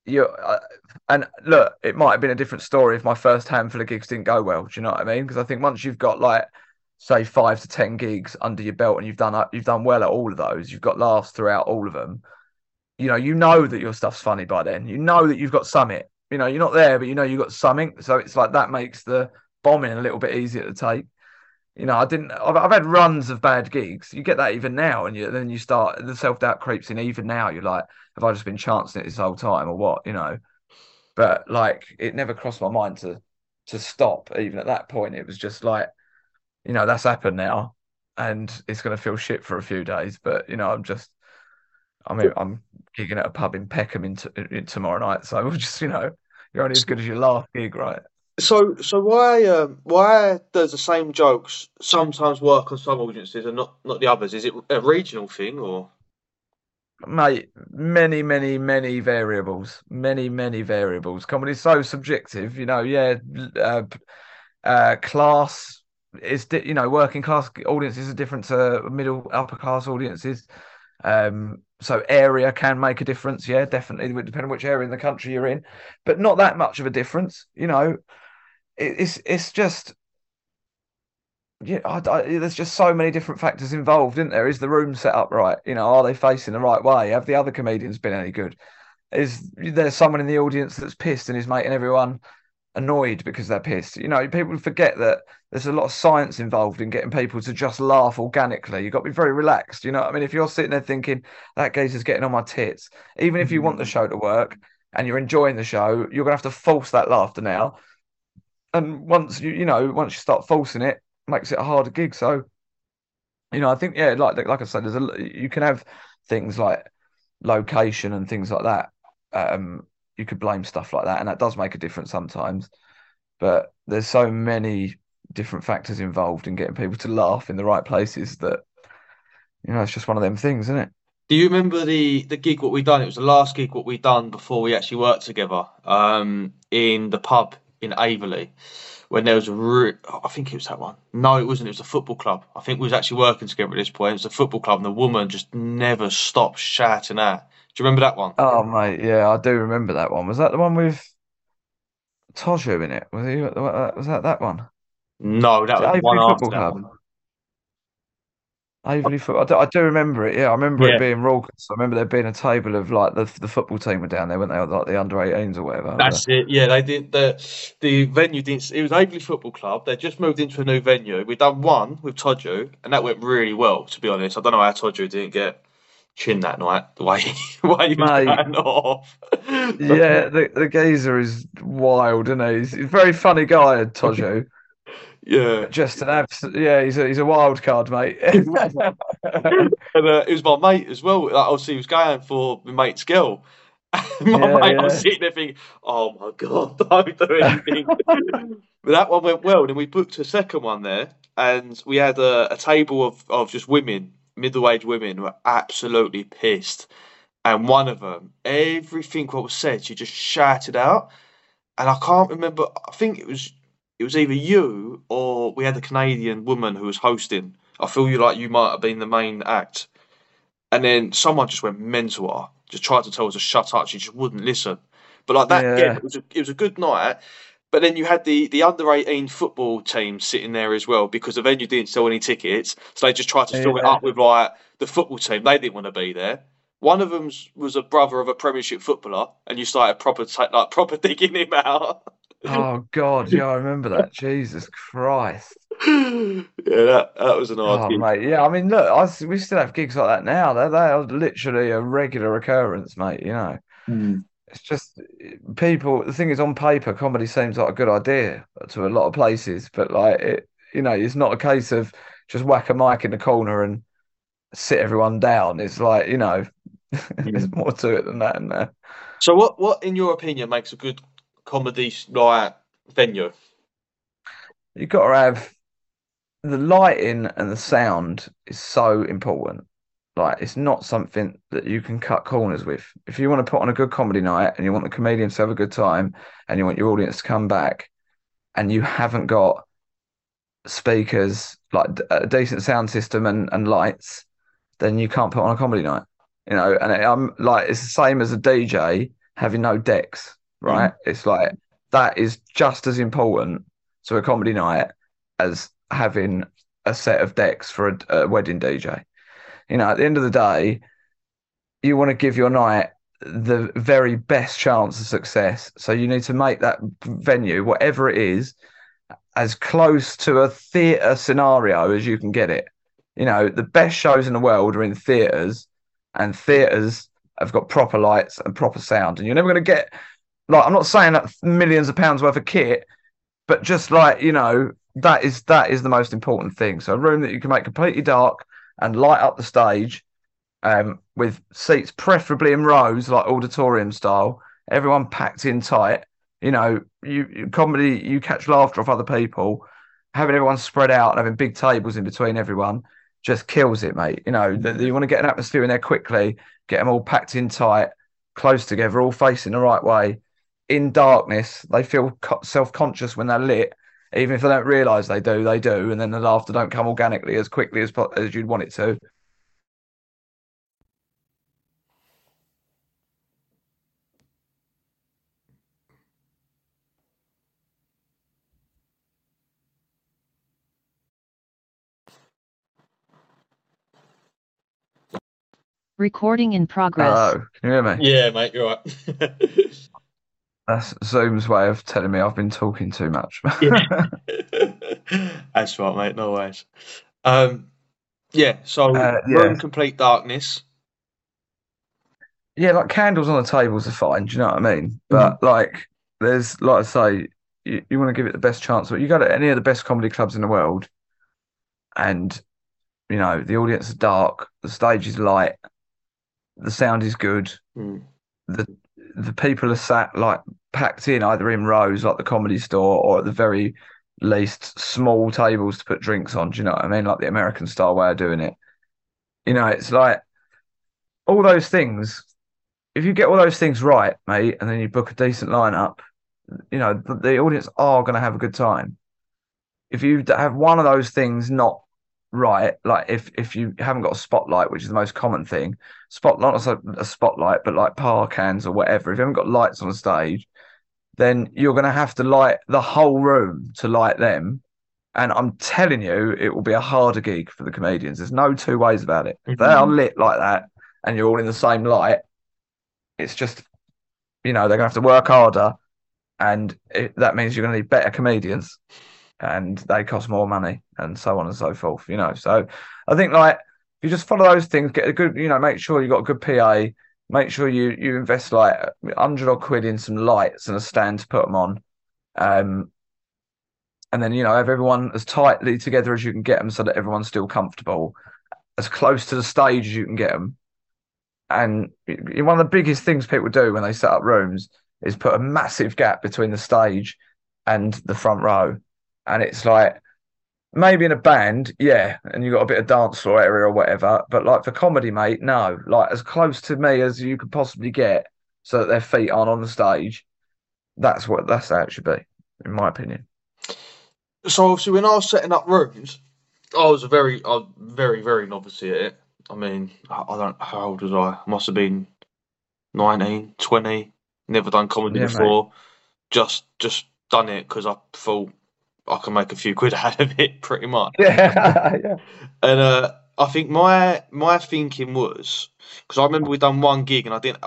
you and look, it might have been a different story if my first handful of gigs didn't go well. Do you know what I mean? Because I think once you've got like say 5 to 10 gigs under your belt and you've done well at all of those, you've got laughs throughout all of them. You know that your stuff's funny by then. You know that you've got something. You know, you're not there, but you know you've got something. So it's like that makes the bombing a little bit easier to take. You know, I've had runs of bad gigs. You get that even now, and then you start, the self-doubt creeps in even now. You're like, have I just been chancing it this whole time or what, you know? But, like, it never crossed my mind to stop even at that point. It was just like, you know, that's happened now, and it's going to feel shit for a few days. But, you know, I'm gigging at a pub in Peckham in tomorrow night. So we'll just, you know, you're only as good as your last gig, right? So why does the same jokes sometimes work on some audiences and not the others? Is it a regional thing or? Mate, many, many, many variables. Many, many variables. Comedy's so subjective, you know, yeah. Class is, you know, working class audiences are different to middle, upper class audiences. So area can make a difference, yeah, definitely, depending on which area in the country you're in, but not that much of a difference, you know. It's just, yeah, there's just so many different factors involved, isn't there? Is the room set up right? You know, are they facing the right way? Have the other comedians been any good? Is there someone in the audience that's pissed and is making everyone annoyed because they're pissed? You know, people forget that there's a lot of science involved in getting people to just laugh organically. You've got to be very relaxed, you know what I mean? If you're sitting there thinking that geezer's getting on my tits, even if you want the show to work and you're enjoying the show, you're going to have to force that laughter now. And once you start forcing it, it makes it a harder gig. So, I think, yeah, like I said, you can have things like location and things like that. You could blame stuff like that, and that does make a difference sometimes. But there's so many different factors involved in getting people to laugh in the right places that, it's just one of them things, isn't it? Do you remember the gig what we done? It was the last gig what we done before we actually worked together, in the pub in Averley, when there was I think it was that one. No, it wasn't. It was a football club. I think we was actually working together at this point. It was a football club, and the woman just never stopped shouting out. Do you remember that one? Oh, mate, yeah, I do remember that one. Was that the one with Tojo in it? Was that that one? No, that was one after that one. I do remember it. Yeah, I remember it being raucous. I remember there being a table of like the football team were down there, weren't they? Or, like the under 18s or whatever. That's it. Yeah, they did. The venue didn't. It was Averley Football Club. They just moved into a new venue. We done one with Tojo, and that went really well. To be honest, I don't know how Tojo didn't get chin that night. The way he ran off. Yeah, the geezer is wild, isn't he? He's a very funny guy, Tojo. Yeah, just an absolute. Yeah, he's a wild card, mate. And it was my mate as well. Like, obviously, he was going for my mate's girl. My mate, I was sitting there thinking, "Oh my god, don't do anything." But that one went well. Then we booked a second one there, and we had a table of just women, middle-aged women, who were absolutely pissed. And one of them, everything what was said, she just shouted out. And I can't remember. I think it was. It was either you or we had a Canadian woman who was hosting. I feel you might have been the main act. And then someone just went mental at her, just tried to tell her to shut up. She just wouldn't listen. But like that, again, it was a good night. But then you had the under 18 football team sitting there as well, because the venue didn't sell any tickets, so they just tried to fill it up with like the football team. They didn't want to be there. One of them was a brother of a Premiership footballer, and you started proper digging him out. Oh God, yeah, I remember that. Jesus Christ. Yeah, that was an odd gig. Mate. Yeah, I mean, look, we still have gigs like that now. They are literally a regular occurrence, mate. It's just people. The thing is, on paper, comedy seems like a good idea to a lot of places, but like it, it's not a case of just whack a mic in the corner and sit everyone down. It's like there's more to it than that. And that. So, what in your opinion makes a good comedy like venue? You've got to have the lighting, and the sound is so important. Like, it's not something that you can cut corners with. If you want to put on a good comedy night and you want the comedians to have a good time and you want your audience to come back, and you haven't got speakers, like a decent sound system and lights, then you can't put on a comedy night. And I'm like, it's the same as a DJ having no decks. Right, it's like that is just as important to a comedy night as having a set of decks for a wedding DJ. At the end of the day, you want to give your night the very best chance of success. So you need to make that venue, whatever it is, as close to a theatre scenario as you can get it. The best shows in the world are in theatres, and theatres have got proper lights and proper sound, and you're never going to get. Like, I'm not saying that millions of pounds worth of kit, but just like, that is the most important thing. So a room that you can make completely dark and light up the stage, with seats preferably in rows, like auditorium style, everyone packed in tight. Comedy, you catch laughter off other people. Having everyone spread out and having big tables in between everyone just kills it, mate. You want to get an atmosphere in there quickly, get them all packed in tight, close together, all facing the right way. In darkness, they feel self-conscious when they're lit, even if they don't realise they do, and then the laughter don't come organically as quickly as you'd want it to. Recording in progress. Hello, can you hear me? Yeah, mate, you're right. That's Zoom's way of telling me I've been talking too much. That's right, mate. No worries. So room, complete darkness. Yeah, like candles on the tables are fine. Do you know what I mean? But like, there's, like I say, you want to give it the best chance. But you go to any of the best comedy clubs in the world, and you know the audience is dark, the stage is light, the sound is good, the people are sat like packed in either in rows like the Comedy Store, or at the very least small tables to put drinks on. Do you know what I mean? Like the American style way of doing it. You know, it's like all those things. If you get all those things right, mate, and then you book a decent lineup, you know, the audience are going to have a good time. If you have one of those things not right, like if you haven't got a spotlight, which is the most common thing, not a spotlight, but like par cans or whatever, if you haven't got lights on stage, then you're going to have to light the whole room to light them. And I'm telling you, it will be a harder gig for the comedians. There's no two ways about it. If they are lit like that and you're all in the same light, it's just, you know, they're going to have to work harder. And that means you're going to need better comedians, and they cost more money, and so on and so forth, you know. So I think, like, you just follow those things, get a good, you know, make sure you've got a good PA, make sure you invest like £100 in some lights and a stand to put them on. And then, you know, have everyone as tightly together as you can get them so that everyone's still comfortable, as close to the stage as you can get them. And one of the biggest things people do when they set up rooms is put a massive gap between the stage and the front row. And it's like, maybe in a band, yeah, and you've got a bit of dance floor area or whatever, but like for comedy, mate, no. Like as close to me as you could possibly get so that their feet aren't on the stage. That's how it should be, in my opinion. So obviously when I was setting up rooms, I was very, very novice at it. I mean, how old was I? I must have been 19, 20, never done comedy before. Mate. Just done it because I thought I can make a few quid out of it, pretty much. Yeah, yeah. And I think my thinking was, because I remember we done one gig and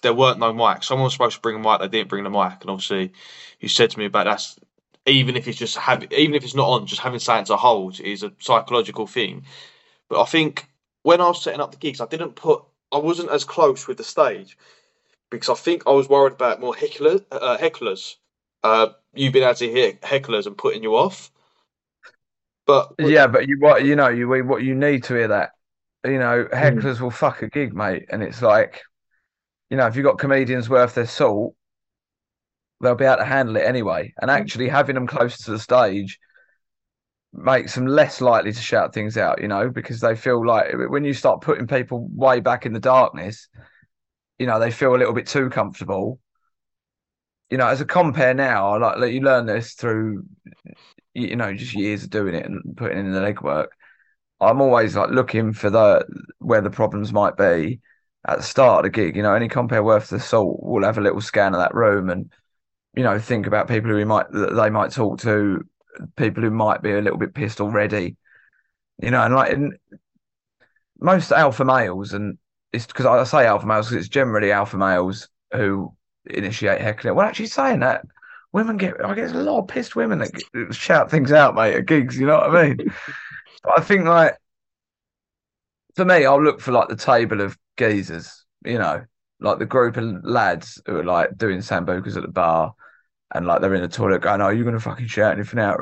there weren't no mic. Someone was supposed to bring a mic, they didn't bring the mic. And obviously, you said to me about that's even if it's not on, just having something to hold is a psychological thing. But I think when I was setting up the gigs, I wasn't as close with the stage because I think I was worried about more hecklers. You've been able to hear hecklers and putting you off. But yeah, but you need to hear that. You know, hecklers will fuck a gig, mate. And it's like, you know, if you've got comedians worth their salt, they'll be able to handle it anyway. And actually having them close to the stage makes them less likely to shout things out, you know, because they feel like when you start putting people way back in the darkness, you know, they feel a little bit too comfortable. You know, as a compere now, like you learn this through, you know, just years of doing it and putting in the legwork. I'm always like looking for where the problems might be at the start of the gig. You know, any compere worth the salt will have a little scan of that room and, you know, think about people who they might talk to, people who might be a little bit pissed already. You know, and like in most alpha males, and it's because I say alpha males because it's generally alpha males who initiate heckling. Well, actually, saying that, I get a lot of pissed women that shout things out, mate, at gigs. You know what I mean? But I think, like, for me, I'll look for like the table of geezers. You know, like the group of lads who are like doing sambucas at the bar, and like they're in the toilet going, "Oh, you're gonna fucking shout anything out?"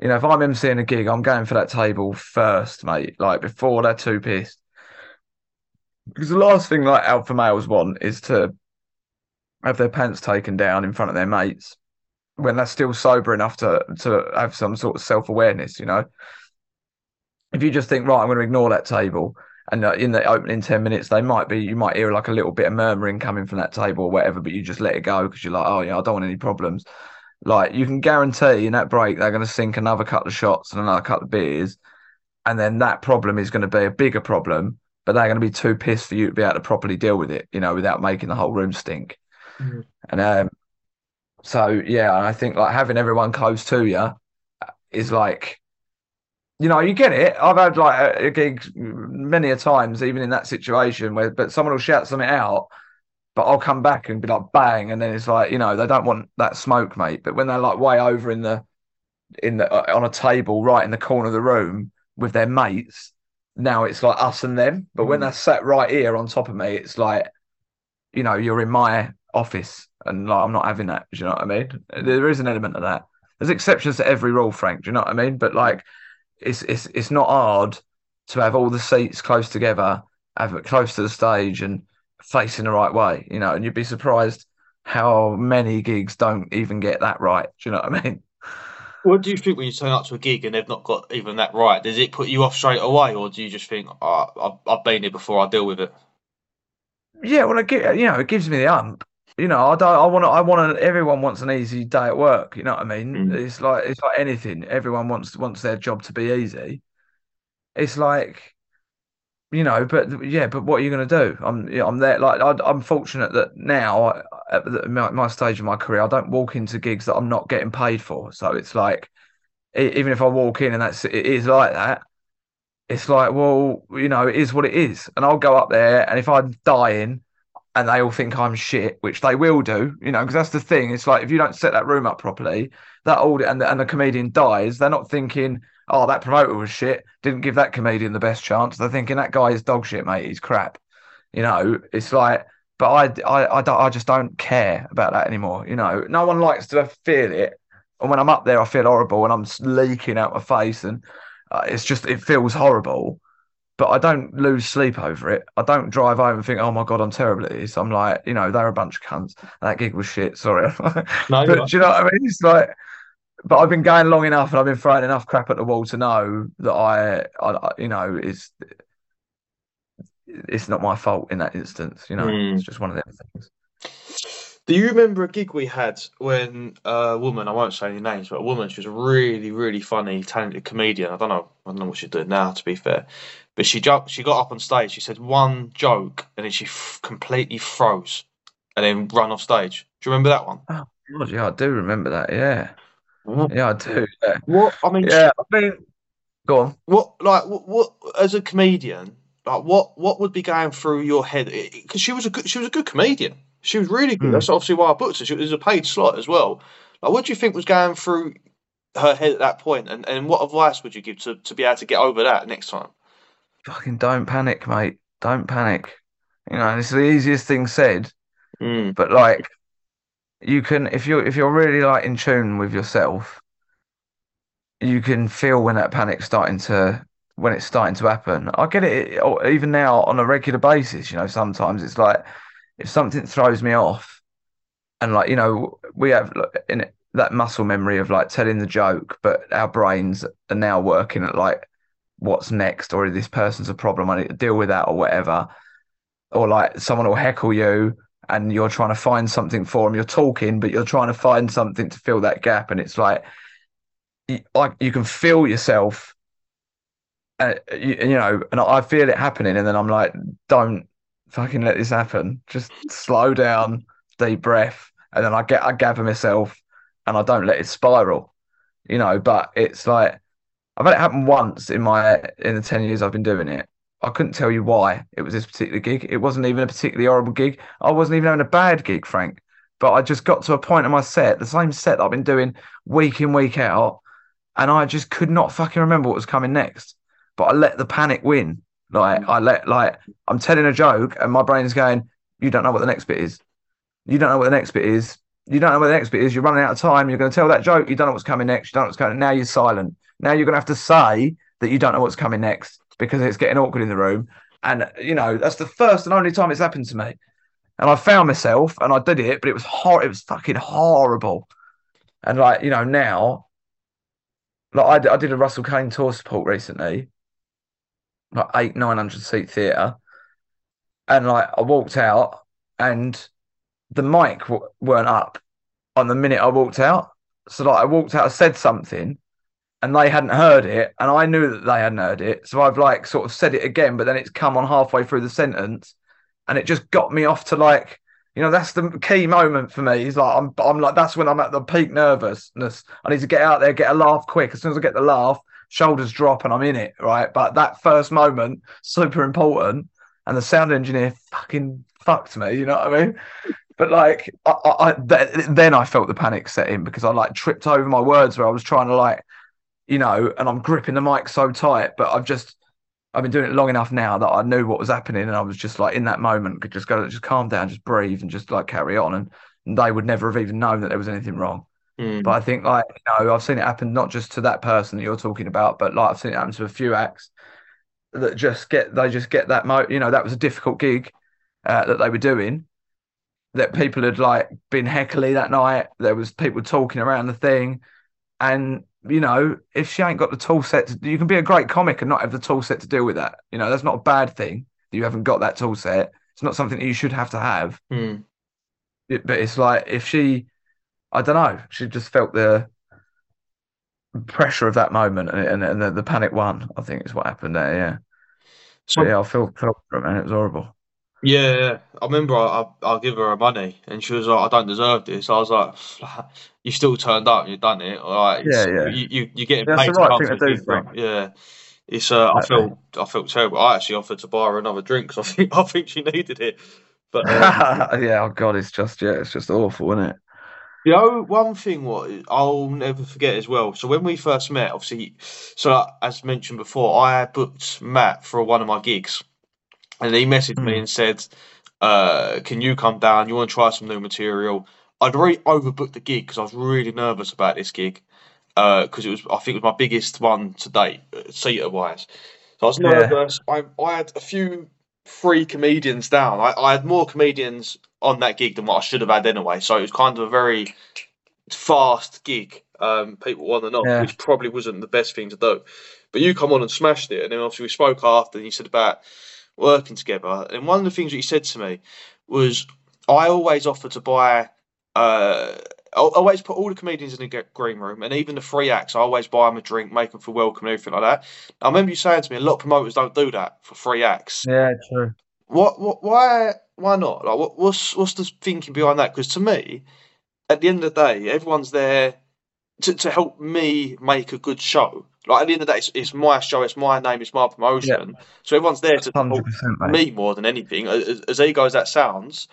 You know, if I'm emceeing a gig, I'm going for that table first, mate. Like before they're too pissed, because the last thing like alpha males want is to have their pants taken down in front of their mates when they're still sober enough to have some sort of self-awareness, you know? If you just think, right, I'm going to ignore that table, and in the opening 10 minutes, you might hear like a little bit of murmuring coming from that table or whatever, but you just let it go because you're like, oh, yeah, I don't want any problems. Like, you can guarantee in that break they're going to sink another couple of shots and another couple of beers, and then that problem is going to be a bigger problem, but they're going to be too pissed for you to be able to properly deal with it, you know, without making the whole room stink. And so yeah, I think like having everyone close to you is like, you know, you get it. I've had like a gig many a times, even in that situation where, but someone will shout something out, but I'll come back and be like bang, and then it's like, you know, they don't want that smoke, mate. But when they're like way over in the on a table right in the corner of the room with their mates, now it's like us and them. But when they're sat right here on top of me, it's like, you know, you're in my office and like, I'm not having that. Do you know what I mean? There is an element of that. There's exceptions to every rule, Frank. Do you know what I mean? But like, it's not hard to have all the seats close together, have it close to the stage and facing the right way, you know, and you'd be surprised how many gigs don't even get that right. Do you know what I mean? What do you think when you turn up to a gig and they've not got even that right? Does it put you off straight away, or do you just think, oh, I've been here before, I'll deal with it? Yeah, well, it gives me the hump. You know, I want to. Everyone wants an easy day at work. You know what I mean? Mm. It's like anything. Everyone wants their job to be easy. It's like, you know, but yeah, but what are you going to do? I'm there. Like I'm fortunate that now at my stage of my career, I don't walk into gigs that I'm not getting paid for. So it's like, even if I walk in and it is like that, it's like, well, you know, it is what it is, and I'll go up there, and if I'm dying. And they all think I'm shit, which they will do, you know, because that's the thing. It's like, if you don't set that room up properly, that old and the comedian dies, they're not thinking, oh, that promoter was shit, didn't give that comedian the best chance. They're thinking, that guy is dog shit, mate, he's crap. You know, it's like, but I just don't care about that anymore. You know, no one likes to feel it. And when I'm up there, I feel horrible and I'm leaking out my face and it's just, it feels horrible. But I don't lose sleep over it. I don't drive home and think, oh, my God, I'm terrible at this. I'm like, you know, they're a bunch of cunts. That gig was shit, sorry. No, but do you know what I mean? It's like, but I've been going long enough and I've been throwing enough crap at the wall to know that I you know, it's not my fault in that instance. You know, It's just one of them things. Do you remember a gig we had when a woman, I won't say any names, but a woman, she was a really, really funny, talented comedian. I don't know what she's doing now, to be fair. But she got up on stage, she said one joke, and then she completely froze and then ran off stage. Do you remember that one? Oh, God, yeah, I do remember that, yeah. Yeah, I do. Yeah. What, I mean... Yeah, I mean... Go on. What, as a comedian, like, what would be going through your head? Because she was a good comedian. She was really good. Mm. That's obviously why I booked her. She was a paid slot as well. Like, what do you think was going through her head at that point? And what advice would you give to be able to get over that next time? Fucking don't panic, mate. Don't panic. You know, and it's the easiest thing said. Mm. But like, you can, if you're really like in tune with yourself, you can feel when that panic's starting to happen. I get it, even now on a regular basis. You know, sometimes it's like if something throws me off, and like, you know, we have in it, that muscle memory of like telling the joke, but our brains are now working at like, what's next, or this person's a problem, I need to deal with that, or whatever. Or like someone will heckle you and you're trying to find something for them. You're talking, but you're trying to find something to fill that gap. And it's like, you can feel yourself, you know, and I feel it happening. And then I'm like, don't fucking let this happen. Just slow down, deep breath. And then I gather myself and I don't let it spiral, you know, but it's like, I've had it happen once in the 10 years I've been doing it. I couldn't tell you why it was this particular gig. It wasn't even a particularly horrible gig. I wasn't even having a bad gig, Frank. But I just got to a point in my set, the same set that I've been doing week in, week out, and I just could not fucking remember what was coming next. But I let the panic win. I'm telling a joke and my brain's going, you don't know what the next bit is. You don't know what the next bit is. You don't know what the next bit is. You're running out of time. You're going to tell that joke. You don't know what's coming next. You don't know what's coming. Now you're silent. Now you're going to have to say that you don't know what's coming next because it's getting awkward in the room. And, you know, that's the first and only time it's happened to me. And I found myself and I did it, but it was fucking horrible. And, like, you know, now, like, I did a Russell Kane tour support recently, like 900 seat theatre. And, like, I walked out and the mic weren't up on the minute I walked out. So, like, I walked out, I said something. And they hadn't heard it, and I knew that they hadn't heard it. So I've, like, sort of said it again, but then it's come on halfway through the sentence, and it just got me off to, like, you know, that's the key moment for me. It's like, I'm like, that's when I'm at the peak nervousness. I need to get out there, get a laugh quick. As soon as I get the laugh, shoulders drop, and I'm in it, right? But that first moment, super important, and the sound engineer fucking fucked me, you know what I mean? But, like, then I felt the panic set in because I, like, tripped over my words where I was trying to, like, you know, and I'm gripping the mic so tight, but I've just I've been doing it long enough now that I knew what was happening, and I was just like, in that moment, could just go, just calm down, just breathe, and just like carry on. And they would never have even known that there was anything wrong. Mm. But I think, like, you know, I've seen it happen not just to that person that you're talking about, but like I've seen it happen to a few acts that just get that moment. You know, that was a difficult gig that they were doing. That people had like been heckly that night. There was people talking around the thing, and you know, if she ain't got the tool set, you can be a great comic and not have the tool set to deal with that. You know, that's not a bad thing that you haven't got that tool set. It's not something that you should have to have. Mm. But it's like, if she, I don't know, she just felt the pressure of that moment, and the panic won, I think is what happened there. Yeah. So yeah, I felt for it, man. It was horrible. Yeah, I remember I give her her money, and she was like, "I don't deserve this." I was like, "You still turned up, you've done it, like, yeah, yeah. You're getting paid to come to do it." Yeah, it's I felt terrible. I actually offered to buy her another drink because I think she needed it. But yeah, oh god, it's just awful, isn't it? You know, one thing what I'll never forget as well. So when we first met, obviously, so as mentioned before, I booked Matt for one of my gigs. And he messaged me and said, "Can you come down? You want to try some new material?" I'd already overbooked the gig because I was really nervous about this gig because I think it was my biggest one to date, seater wise. So I was nervous. Yeah. I had a few free comedians down. I had more comedians on that gig than what I should have had anyway. So it was kind of a very fast gig. People on and off, which probably wasn't the best thing to do. But you come on and smashed it, and then obviously we spoke after, and you said about working together, and one of the things that he said to me was, I always offer to buy I always put all the comedians in the green room, and even the free acts I always buy them a drink, make them feel welcome and everything like that. I remember you saying to me, a lot of promoters don't do that for free acts. Yeah, true. What why not? Like, what's the thinking behind that? Because to me, at the end of the day, everyone's there to help me make a good show. Like, at the end of the day, it's my show, it's my name, it's my promotion. Yeah. So everyone's there to support me more than anything, as ego as that sounds.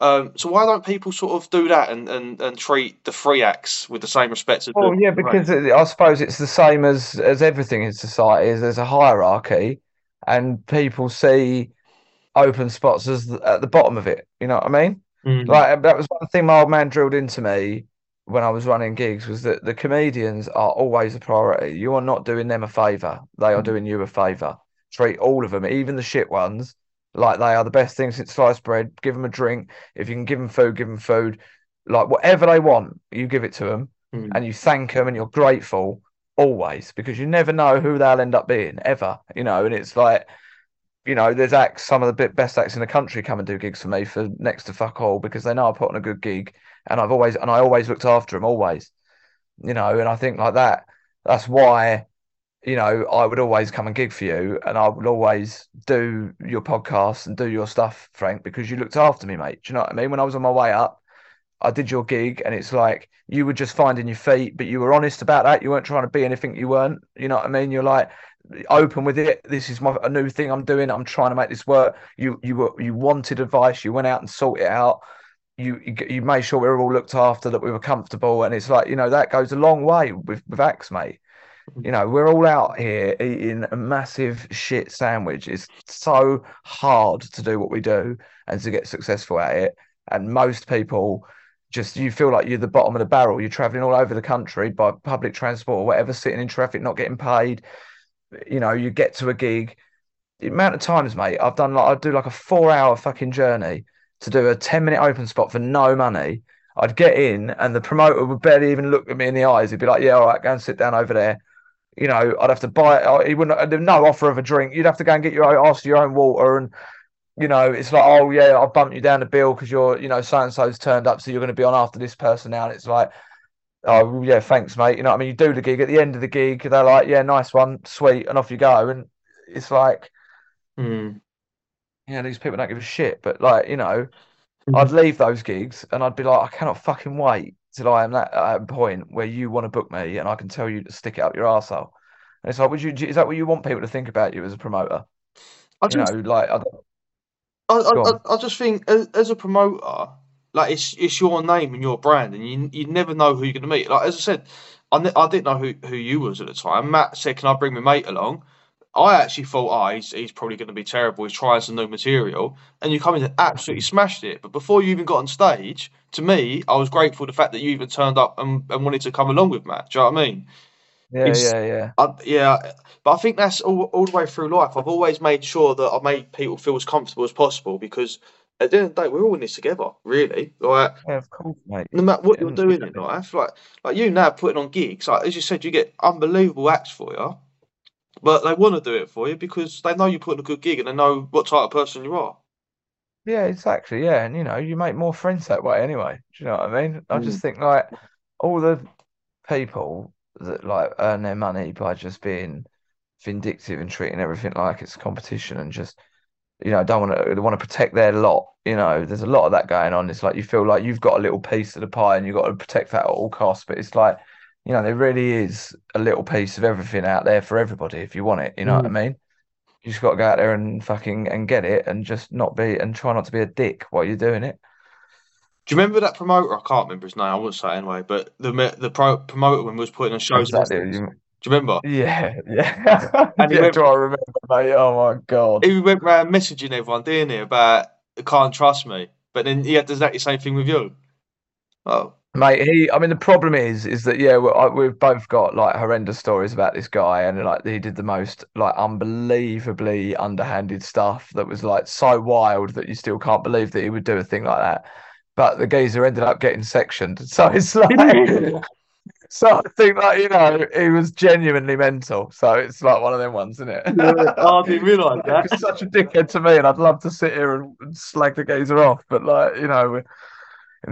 So why don't people sort of do that and treat the free acts with the same respect? Well, yeah, because I suppose it's the same as everything in society. There's a hierarchy, and people see open spots as at the bottom of it. You know what I mean? Mm-hmm. Like, that was one thing my old man drilled into me when I was running gigs, was that the comedians are always a priority. You are not doing them a favour. They are doing you a favour. Treat all of them, even the shit ones, like they are the best thing since sliced bread. Give them a drink. If you can give them food, Like, whatever they want, you give it to them, and you thank them, and you're grateful always, because you never know who they'll end up being, ever. You know, and it's like, you know, there's acts, some of the best acts in the country come and do gigs for me for next to fuck all, because they know I put on a good gig, and I always looked after them, always, you know. And I think like that, that's why, you know, I would always come and gig for you, and I would always do your podcasts and do your stuff, Frank, because you looked after me, mate. Do you know what I mean? When I was on my way up, I did your gig, and it's like, you were just finding your feet, but you were honest about that. You weren't trying to be anything you weren't, you know what I mean? You're like, open with it. This is a new thing I'm doing. I'm trying to make this work. You wanted advice. You went out and sought it out. You made sure we were all looked after, that we were comfortable. And it's like, you know, that goes a long way with acts, mate. You know, we're all out here eating a massive shit sandwich. It's so hard to do what we do and to get successful at it. And most people just, you feel like you're the bottom of the barrel. You're traveling all over the country by public transport or whatever, sitting in traffic, not getting paid. You know, you get to a gig. The amount of times, mate, I do like a 4-hour fucking journey to do a 10-minute open spot for no money. I'd get in, and the promoter would barely even look at me in the eyes. He'd be like, "Yeah, all right, go and sit down over there." You know, I'd have to buy it. He wouldn't. There'd no offer of a drink. You'd have to go and get ask for your own water, and you know, it's like, "Oh yeah, I'll bump you down the bill because you're, you know, so and so's turned up, so you're going to be on after this person now." And it's like, "Oh yeah, thanks, mate." You know what I mean? You do the gig. At the end of the gig, they're like, "Yeah, nice one, sweet," and off you go. And it's like, yeah, these people don't give a shit. But like, you know, I'd leave those gigs, and I'd be like, I cannot fucking wait till I am at a point where you want to book me, and I can tell you to stick it up your arsehole. And it's like, is that what you want people to think about you as a promoter? I just think as a promoter, like, it's your name and your brand, and you never know who you're going to meet. Like, as I said, I didn't know who you was at the time. Matt said, "Can I bring my mate along?" I actually thought, he's probably going to be terrible. He's trying some new material. And you come in and absolutely smashed it. But before you even got on stage, to me, I was grateful the fact that you even turned up and wanted to come along with Matt. Do you know what I mean? Yeah. But I think that's all the way through life. I've always made sure that I made people feel as comfortable as possible, because at the end of the day, we're all in this together, really. Like, yeah, of course, mate. No matter what you're doing in life, like you now putting on gigs, like as you said, you get unbelievable acts for you, but they want to do it for you because they know you're putting a good gig and they know what type of person you are. Yeah, exactly. Yeah, and you know, you make more friends that way anyway. Do you know what I mean? I just think like all the people that like earn their money by just being vindictive and treating everything like it's competition and just, you know, want to protect their lot. You know, there's a lot of that going on. It's like you feel like you've got a little piece of the pie and you've got to protect that at all costs. But it's like, you know, there really is a little piece of everything out there for everybody if you want it. You know what I mean? You just got to go out there and fucking and get it and just not be and try not to be a dick while you're doing it. Do you remember that promoter? I can't remember his name. I wouldn't say it anyway. But the promoter when we was putting on shows. Exactly. Do you remember? Yeah. And he went, do I remember, mate? Oh, my God. He went round messaging everyone, didn't he, about can't trust me. But then he had the exact same thing with you. Oh. Mate, the problem is that, yeah, we've both got, like, horrendous stories about this guy, and, like, he did the most, like, unbelievably underhanded stuff that was, like, so wild that you still can't believe that he would do a thing like that. But the geezer ended up getting sectioned. So it's like... So I think, like, you know, he was genuinely mental. So it's like one of them ones, isn't it? Yeah, I didn't realise that. He was such a dickhead to me, and I'd love to sit here and slag the geezer off. But, like, you know, in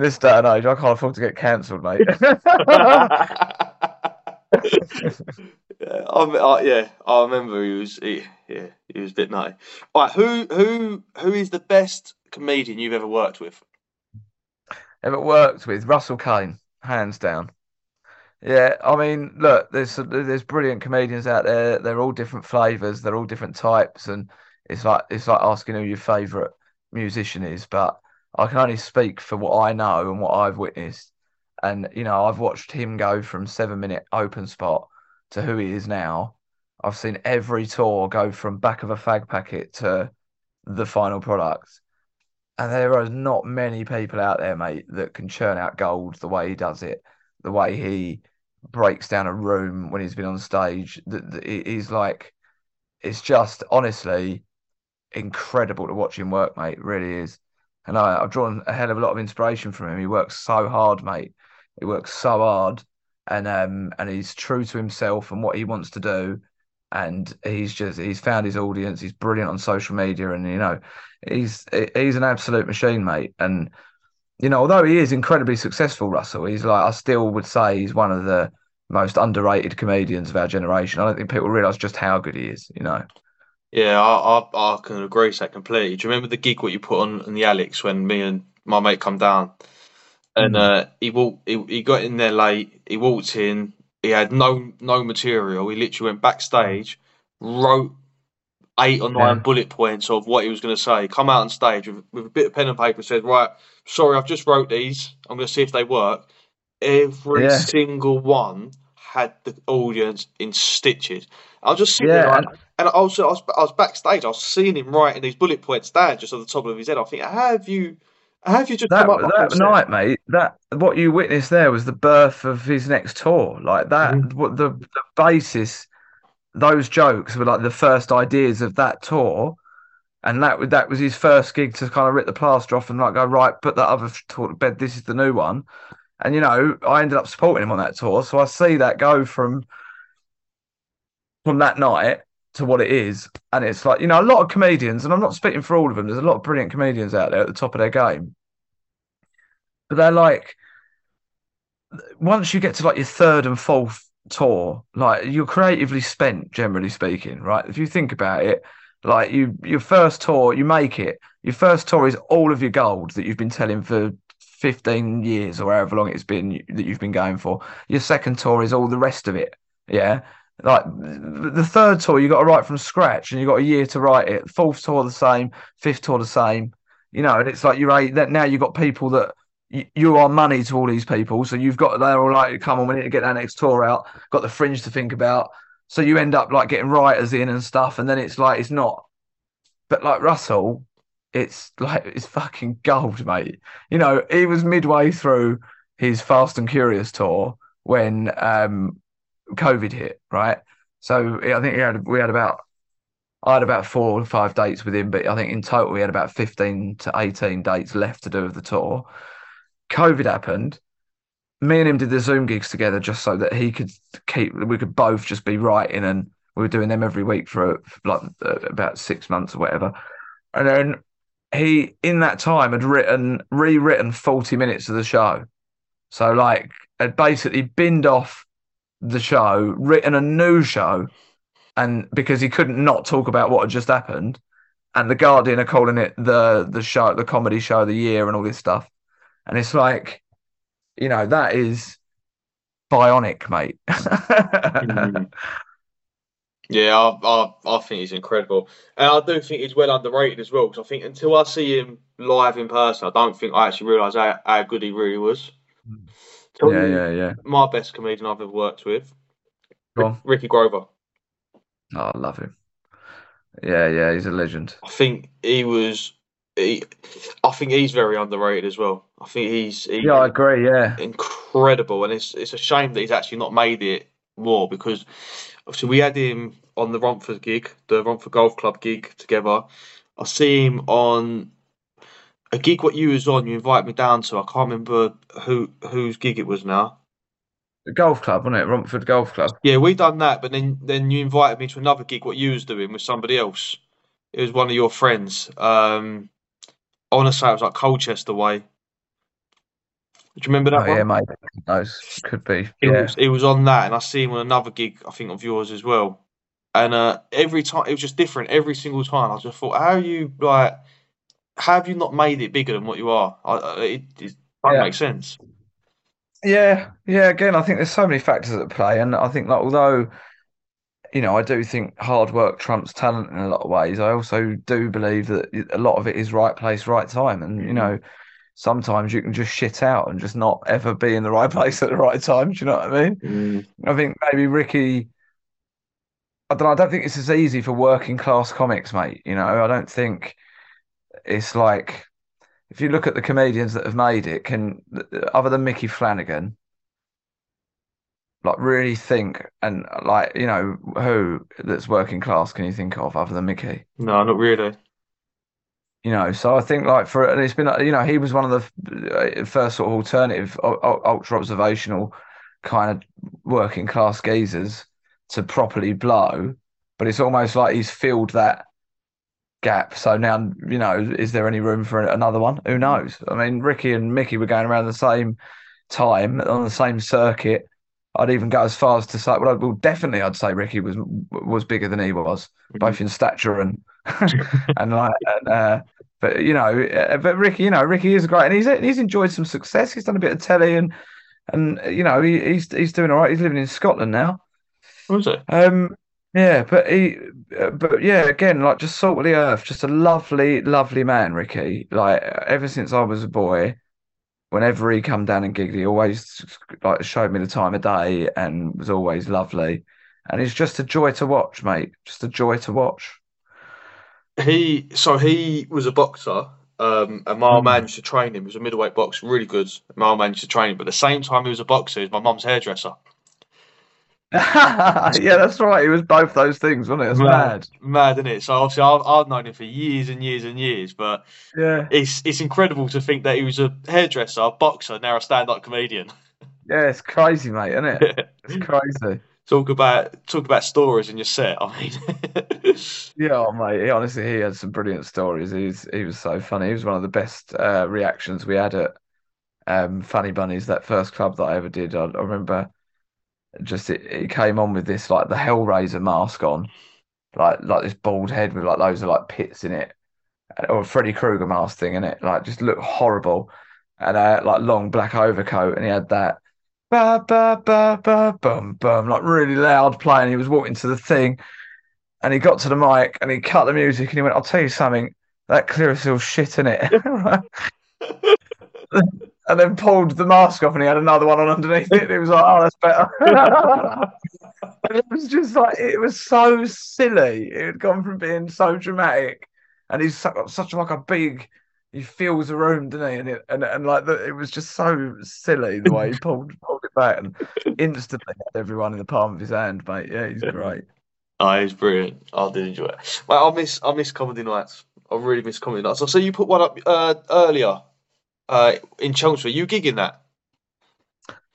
this day and age, I can't afford to get cancelled, mate. I remember he was a bit nutty. All right, who is the best comedian you've ever worked with? Ever worked with? Russell Kane, hands down. Yeah, I mean, look, there's brilliant comedians out there. They're all different flavours. They're all different types, and it's like asking who your favourite musician is. But I can only speak for what I know and what I've witnessed. And you know, I've watched him go from 7-minute open spot to who he is now. I've seen every tour go from back of a fag packet to the final product. And there are not many people out there, mate, that can churn out gold the way he does it. The way he breaks down a room when he's been on stage, he's like, it's just honestly incredible to watch him work, mate. It really is. And I've drawn a hell of a lot of inspiration from him. He works so hard, mate. He works so hard, and he's true to himself and what he wants to do. And he's found his audience. He's brilliant on social media, and you know, he's an absolute machine, mate. And you know, although he is incredibly successful, Russell, he's like, I still would say he's one of the most underrated comedians of our generation. I don't think people realise just how good he is, you know. Yeah, I can agree with that completely. Do you remember the gig what you put on in the Alex when me and my mate come down? And he got in there late, he walked in, he had no material, he literally went backstage, wrote 8 or 9 bullet points of what he was going to say, come out on stage with a bit of pen and paper and said, right, sorry, I've just wrote these. I'm going to see if they work. Every single one had the audience in stitches. I was just sitting there, and also I was backstage. I was seeing him writing these bullet points down just on the top of his head. I think, how have you just come up that night, mate? That what you witnessed there was the birth of his next tour. Like that, the basis. Those jokes were like the first ideas of that tour, and that was his first gig to kind of rip the plaster off and like go, right, put that other tour to bed. This is the new one. And you know, I ended up supporting him on that tour, so I see that go from that night to what it is. And it's like, you know, a lot of comedians, and I'm not speaking for all of them. There's a lot of brilliant comedians out there at the top of their game, but they're like, once you get to like your third and fourth tour, like you're creatively spent, generally speaking, right? If you think about it, like your first tour, you make it. Your first tour is all of your gold that you've been telling for 15 years or however long it's been that you've been going for. Your second tour is all the rest of it. Yeah, like the third tour, you got to write from scratch, and you got a year to write it. Fourth tour the same, fifth tour the same. You know, and it's like you're that now you've got people that. You are money to all these people, so they're all like, come on, we need to get our next tour out. Got the Fringe to think about, So you end up like getting writers in and stuff, and then it's like it's not. But like Russell, it's like it's fucking gold, mate. You know, he was midway through his Fast and Curious tour when COVID hit, right? So I think I had about 4 or 5 dates with him, but I think in total we had about 15 to 18 dates left to do of the tour. COVID happened. Me and him did the Zoom gigs together just so that we could both just be writing, and we were doing them every week for like about 6 months or whatever. And then he, in that time, had rewritten 40 minutes of the show. So like had basically binned off the show, written a new show, and because he couldn't not talk about what had just happened. And The Guardian are calling it the show, the comedy show of the year and all this stuff. And it's like, you know, that is bionic, mate. Yeah, I think he's incredible. And I do think he's well underrated as well, because I think until I see him live in person, I don't think I actually realise how good he really was. Probably yeah. My best comedian I've ever worked with, Ricky Grover. Oh, I love him. Yeah, he's a legend. I think he's very underrated as well. I think he's yeah, I agree, yeah. Incredible. And it's a shame that he's actually not made it more, because obviously we had him on the Romford gig, the Romford Golf Club gig together. I see him on a gig what you was on, you invited me down to. I can't remember whose gig it was now. The golf club, wasn't it? Romford Golf Club. Yeah, we done that, but then you invited me to another gig what you was doing with somebody else. It was one of your friends. I want to say it was like Colchester way. Do you remember that one? Yeah, mate. Those could be. It was on that, and I see him on another gig, I think, of yours as well. And every time, it was just different. Every single time, I just thought, how have you not made it bigger than what you are? It doesn't make sense. Yeah. Again, I think there's so many factors at play, and I think, like, although, you know, I do think hard work trumps talent in a lot of ways, I also do believe that a lot of it is right place, right time. And, you know, sometimes you can just shit out and just not ever be in the right place at the right time. Do you know what I mean? I think maybe Ricky, I don't think it's as easy for working class comics, mate. You know, I don't think it's like, if you look at the comedians that have made it, other than Mickey Flanagan, like, really think, and like, you know, who that's working class can you think of other than Mickey? No, not really. You know, so I think, like, and it's been, you know, he was one of the first sort of alternative, ultra observational kind of working class geezers to properly blow. But it's almost like he's filled that gap. So now, you know, is there any room for another one? Who knows? I mean, Ricky and Mickey were going around the same time on the same circuit. I'd even go as far as to say, definitely, I'd say Ricky was bigger than he was, both in stature and but, you know, but Ricky, you know, Ricky is great, and he's enjoyed some success. He's done a bit of telly, and you know, he's doing all right. He's living in Scotland now. Was it? Yeah, but again, like, just salt of the earth, just a lovely, lovely man, Ricky. Like, ever since I was a boy, whenever he come down and gigged, he always, like, showed me the time of day and was always lovely. And it's just a joy to watch, mate. Just a joy to watch. He was a boxer, and my old man used to train him. He was a middleweight boxer, really good. My old man used to train him, but at the same time he was a boxer, he was my mum's hairdresser. Yeah, that's right. He was both those things, wasn't it? It's mad, isn't it? So obviously, I've known him for years and years and years, but yeah, it's incredible to think that he was a hairdresser, a boxer, now a stand-up comedian. Yeah, it's crazy, mate, isn't it? Yeah. It's crazy. Talk about stories in your set. I mean, yeah, oh, mate. He had some brilliant stories. He was so funny. He was one of the best reactions we had at Funny Bunnies, that first club that I ever did. I remember. Just it came on with this, like, the Hellraiser mask on, like this bald head with, like, loads of, like, pits in it, or a Freddy Krueger mask thing in it, like, just looked horrible, and like, long black overcoat, and he had that ba ba ba ba bum bum, like, really loud playing. He was walking to the thing, and he got to the mic, and he cut the music, and he went, "I'll tell you something, that Clearasil's shit in it." And then pulled the mask off, and he had another one on underneath it. It was like, "Oh, that's better." was just like, it was so silly. It had gone from being so dramatic, and he's such like a big, he fills the room, doesn't he? And like the, it was just so silly the way he pulled it back and instantly had everyone in the palm of his hand, mate. Yeah, he's great. Oh, he's brilliant. I did enjoy it. Mate, I miss comedy nights. I really miss comedy nights. I saw you put one up earlier in Chelmsford. You gigging that?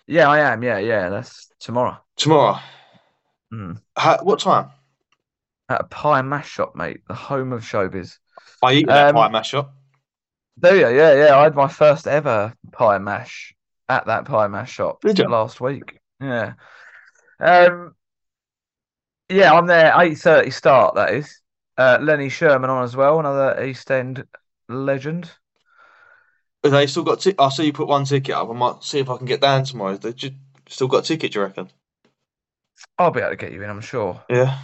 Yeah, I am. Yeah. That's tomorrow. Tomorrow. Mm. What time? At a pie and mash shop, mate. The home of showbiz. I eat that pie and mash shop. Do you? Yeah. I had my first ever pie and mash at that pie and mash shop last week. Yeah. Yeah, I'm there, 8:30 start, that is. Lenny Sherman on as well, another East End legend. Have they still got... I see you put one ticket up. I might see if I can get down tomorrow. They still got a ticket, do you reckon? I'll be able to get you in, I'm sure. Yeah.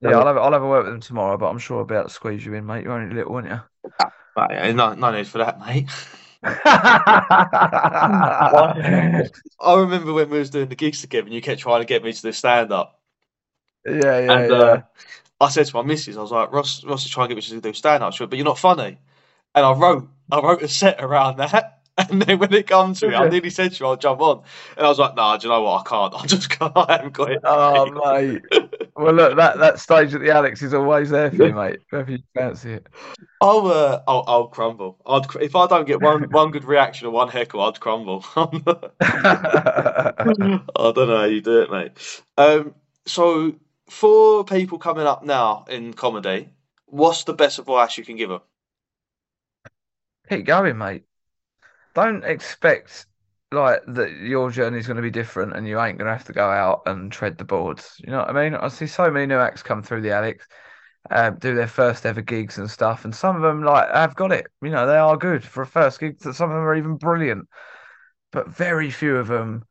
Yeah, I'll have a word with them tomorrow, but I'm sure I'll be able to squeeze you in, mate. You're only little, aren't you? No need for that, mate. I remember when we was doing the gigs together and you kept trying to get me to do stand-up. Yeah. I said to my missus, I was like, Ross is trying to get me to do stand-up, but you're not funny. And I wrote a set around that. And then when it comes to it, I nearly said to you, I'll jump on. And I was like, nah, do you know what? I can't. I just can't. I haven't got it. Oh, mate. Well, look, that stage at the Alex is always there for you, mate, wherever you fancy it. I'll crumble. If I don't get one good reaction or one heckle, I'd crumble. I don't know how you do it, mate. So... for people coming up now in comedy, what's the best advice you can give them? Keep going, mate. Don't expect like that your journey's going to be different and you ain't going to have to go out and tread the boards. You know what I mean? I see so many new acts come through the Alex, do their first ever gigs and stuff, and some of them like have got it. You know, they are good for a first gig. Some of them are even brilliant, but very few of them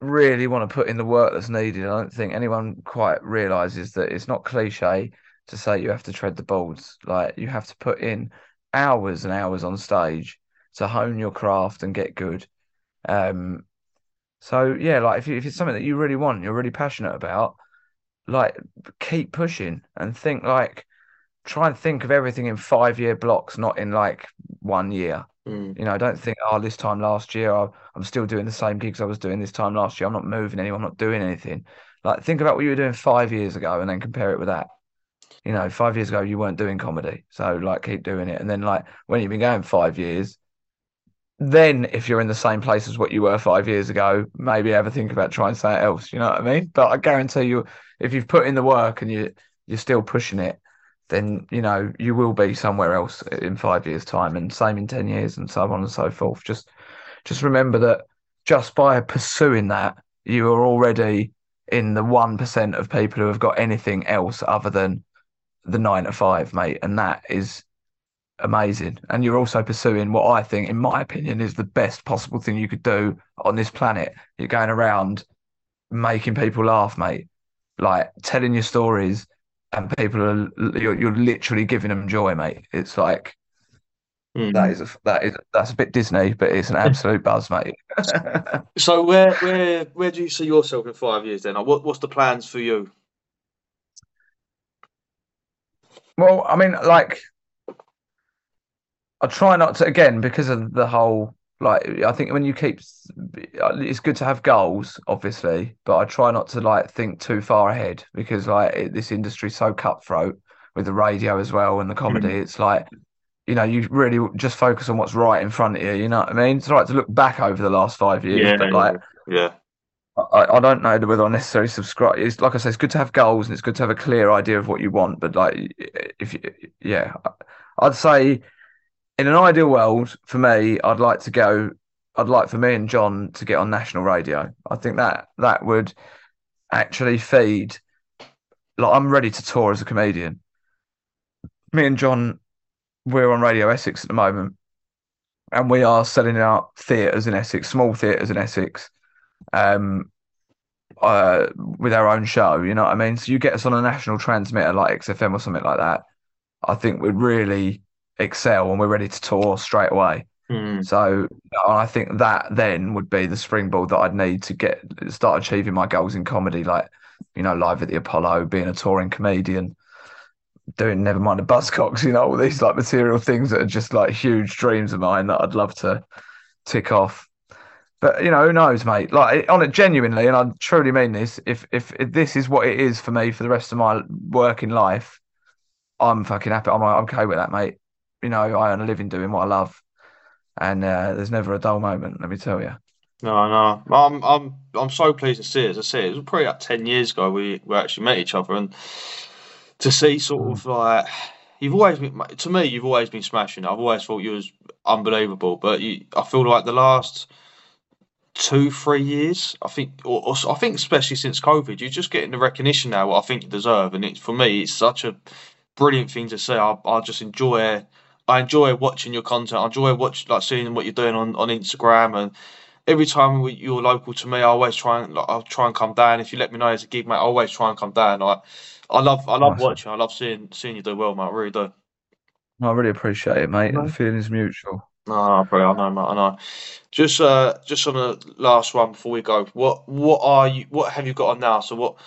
really want to put in the work that's needed. I don't think anyone quite realizes that it's not cliche to say you have to tread the boards. Like, you have to put in hours and hours on stage to hone your craft and get good. So yeah, like if it's something that you really want, you're really passionate about, like keep pushing and think, like try and think of everything in 5-year blocks, not in like 1 year. You know, don't think, oh, this time last year, I'm still doing the same gigs I was doing this time last year. I'm not moving anywhere. I'm not doing anything. Like, think about what you were doing 5 years ago and then compare it with that. You know, 5 years ago, you weren't doing comedy. So, like, keep doing it. And then, like, when you've been going 5 years, then if you're in the same place as what you were 5 years ago, maybe ever think about trying something else. You know what I mean? But I guarantee you, if you've put in the work and you're still pushing it, then, you know, you will be somewhere else in 5 years' time, and same in 10 years and so on and so forth. Just remember that just by pursuing that, you are already in the 1% of people who have got anything else other than the 9 to 5, mate. And that is amazing. And you're also pursuing what I think, in my opinion, is the best possible thing you could do on this planet. You're going around making people laugh, mate, like telling your stories, and people are, you're literally giving them joy, mate. It's like, that's a bit Disney, but it's an absolute buzz, mate. So where do you see yourself in 5 years then? Like, what's the plans for you? Well, I mean, like, I try not to, again, because of the whole, like, I think when you keep, it's good to have goals, obviously, but I try not to like think too far ahead, because like this industry's so cutthroat with the radio as well and the comedy. It's like, you know, you really just focus on what's right in front of you. You know what I mean? It's right to look back over the last 5 years, but like, I don't know whether I necessarily subscribe. It's like I say, it's good to have goals and it's good to have a clear idea of what you want. But like, I'd say, in an ideal world, for me, I'd like for me and John to get on national radio. I think that would actually feed, like, I'm ready to tour as a comedian. Me and John, we're on Radio Essex at the moment, and we are selling out theatres in Essex, small theatres in Essex, with our own show, you know what I mean? So you get us on a national transmitter like XFM or something like that, I think we'd really excel, and we're ready to tour straight away. So I think that then would be the springboard that I'd need to get start achieving my goals in comedy, like, you know, Live at the Apollo, being a touring comedian, doing Never Mind the Buzzcocks, you know, all these like material things that are just like huge dreams of mine that I'd love to tick off. But, you know, who knows, mate? Like, on it genuinely, and I truly mean this, if this is what it is for me for the rest of my working life, I'm fucking happy. I'm okay with that, mate. You know, I earn a living doing what I love. And there's never a dull moment, let me tell you. No. I'm so pleased to see it. As I say, it was probably like 10 years ago we actually met each other. And to see sort of like, you've always been, to me, you've always been smashing. I've always thought you was unbelievable. But I feel like the last 2-3 years, I think, or I think especially since COVID, you're just getting the recognition now what I think you deserve. And it's, for me, it's such a brilliant thing to see. I just enjoy watching your content. I enjoy seeing what you're doing on Instagram. And every time you're local to me, I always try and come down. If you let me know as a gig, mate, I always try and come down. I love watching. I love seeing you do well, mate. I really do. I really appreciate it, mate. The feeling is mutual. I know, mate. I know. Just on the last one before we go, what have you got on now? So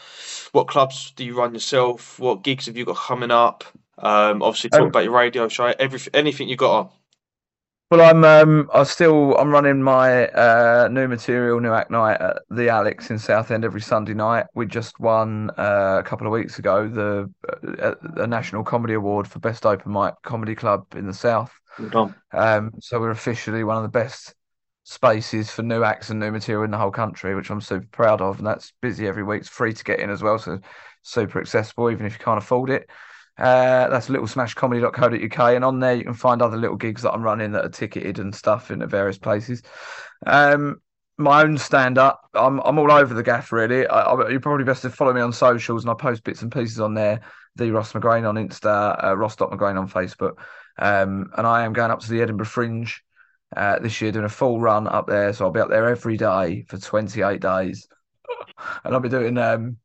what clubs do you run yourself? What gigs have you got coming up? Obviously talk about your radio show, anything you got on. Well, I'm running my new material, new act night at The Alex in Southend every Sunday night. We just won a couple of weeks ago the National Comedy Award for Best Open Mic Comedy Club in the South. So we're officially one of the best spaces for new acts and new material in the whole country, which I'm super proud of. And that's busy every week. It's free to get in as well, so super accessible even if you can't afford it. That's littlesmashcomedy.co.uk, and on there you can find other little gigs that I'm running that are ticketed and stuff in the various places. My own stand-up, I'm all over the gaff, really. You're probably best to follow me on socials, and I post bits and pieces on there. The Ross McGrain on Insta, Ross.McGrain on Facebook. And I am going up to the Edinburgh Fringe this year, doing a full run up there, so I'll be up there every day for 28 days. And I'll be doing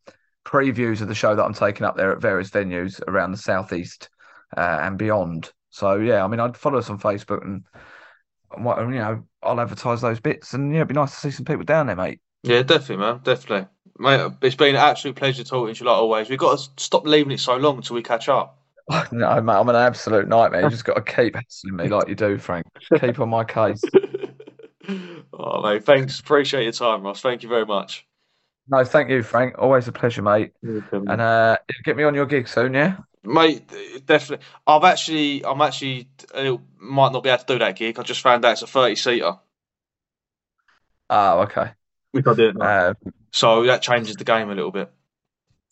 previews of the show that I'm taking up there at various venues around the southeast and beyond. So yeah, I mean, I'd follow us on Facebook, and you know, I'll advertise those bits, and yeah, it'd be nice to see some people down there, mate. Yeah, definitely, man, definitely, mate. It's been an absolute pleasure talking to you, like always. We've got to stop leaving it so long until we catch up. No, mate, I'm an absolute nightmare. You just got to keep hassling me like you do, Frank. Keep on my case. Oh, mate, thanks. Appreciate your time, Ross. Thank you very much. No, thank you, Frank. Always a pleasure, mate. And get me on your gig soon, yeah? Mate, definitely. I might not be able to do that gig. I just found out it's a 30-seater. Oh, okay. We can do it now. So that changes the game a little bit.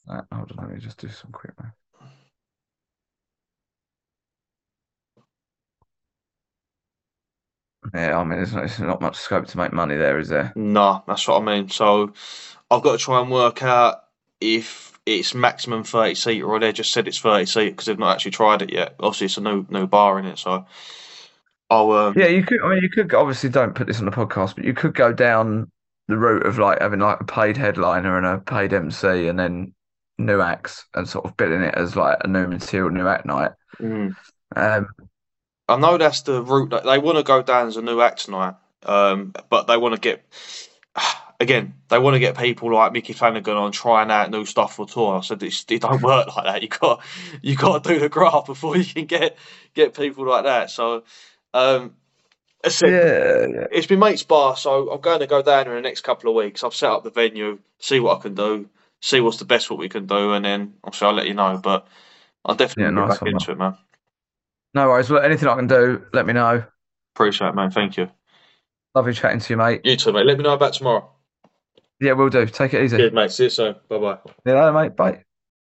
Hold on, let me just do some quick math. Yeah, I mean, there's not much scope to make money there, is there? No, that's what I mean. So I've got to try and work out if it's maximum 30-seater, or they just said it's 30-seater because they've not actually tried it yet. Obviously, it's a new bar in it, so I'll... Yeah, you could. I mean, you could... Obviously, don't put this on the podcast, but you could go down the route of, like, having, like, a paid headliner and a paid MC and then new acts and sort of billing it as, like, a new material, new act night. I know that's the route that they want to go down as a new act tonight, but they want to get, again, they want to get people like Mickey Flanagan on trying out new stuff for tour. I said it don't work like that. You got to do the graft before you can get people like that. So, It's been mate's bar, so I'm going to go down in the next couple of weeks. I've set up the venue, see what I can do, see what's the best what we can do, and then obviously I'll let you know. But I'll definitely get back into it, man. No worries. Well, anything I can do, let me know. Appreciate it, man. Thank you. Lovely chatting to you, mate. You too, mate. Let me know about tomorrow. Yeah, will do. Take it easy. Cheers, mate. See you soon. Bye-bye. Yeah, mate. Bye.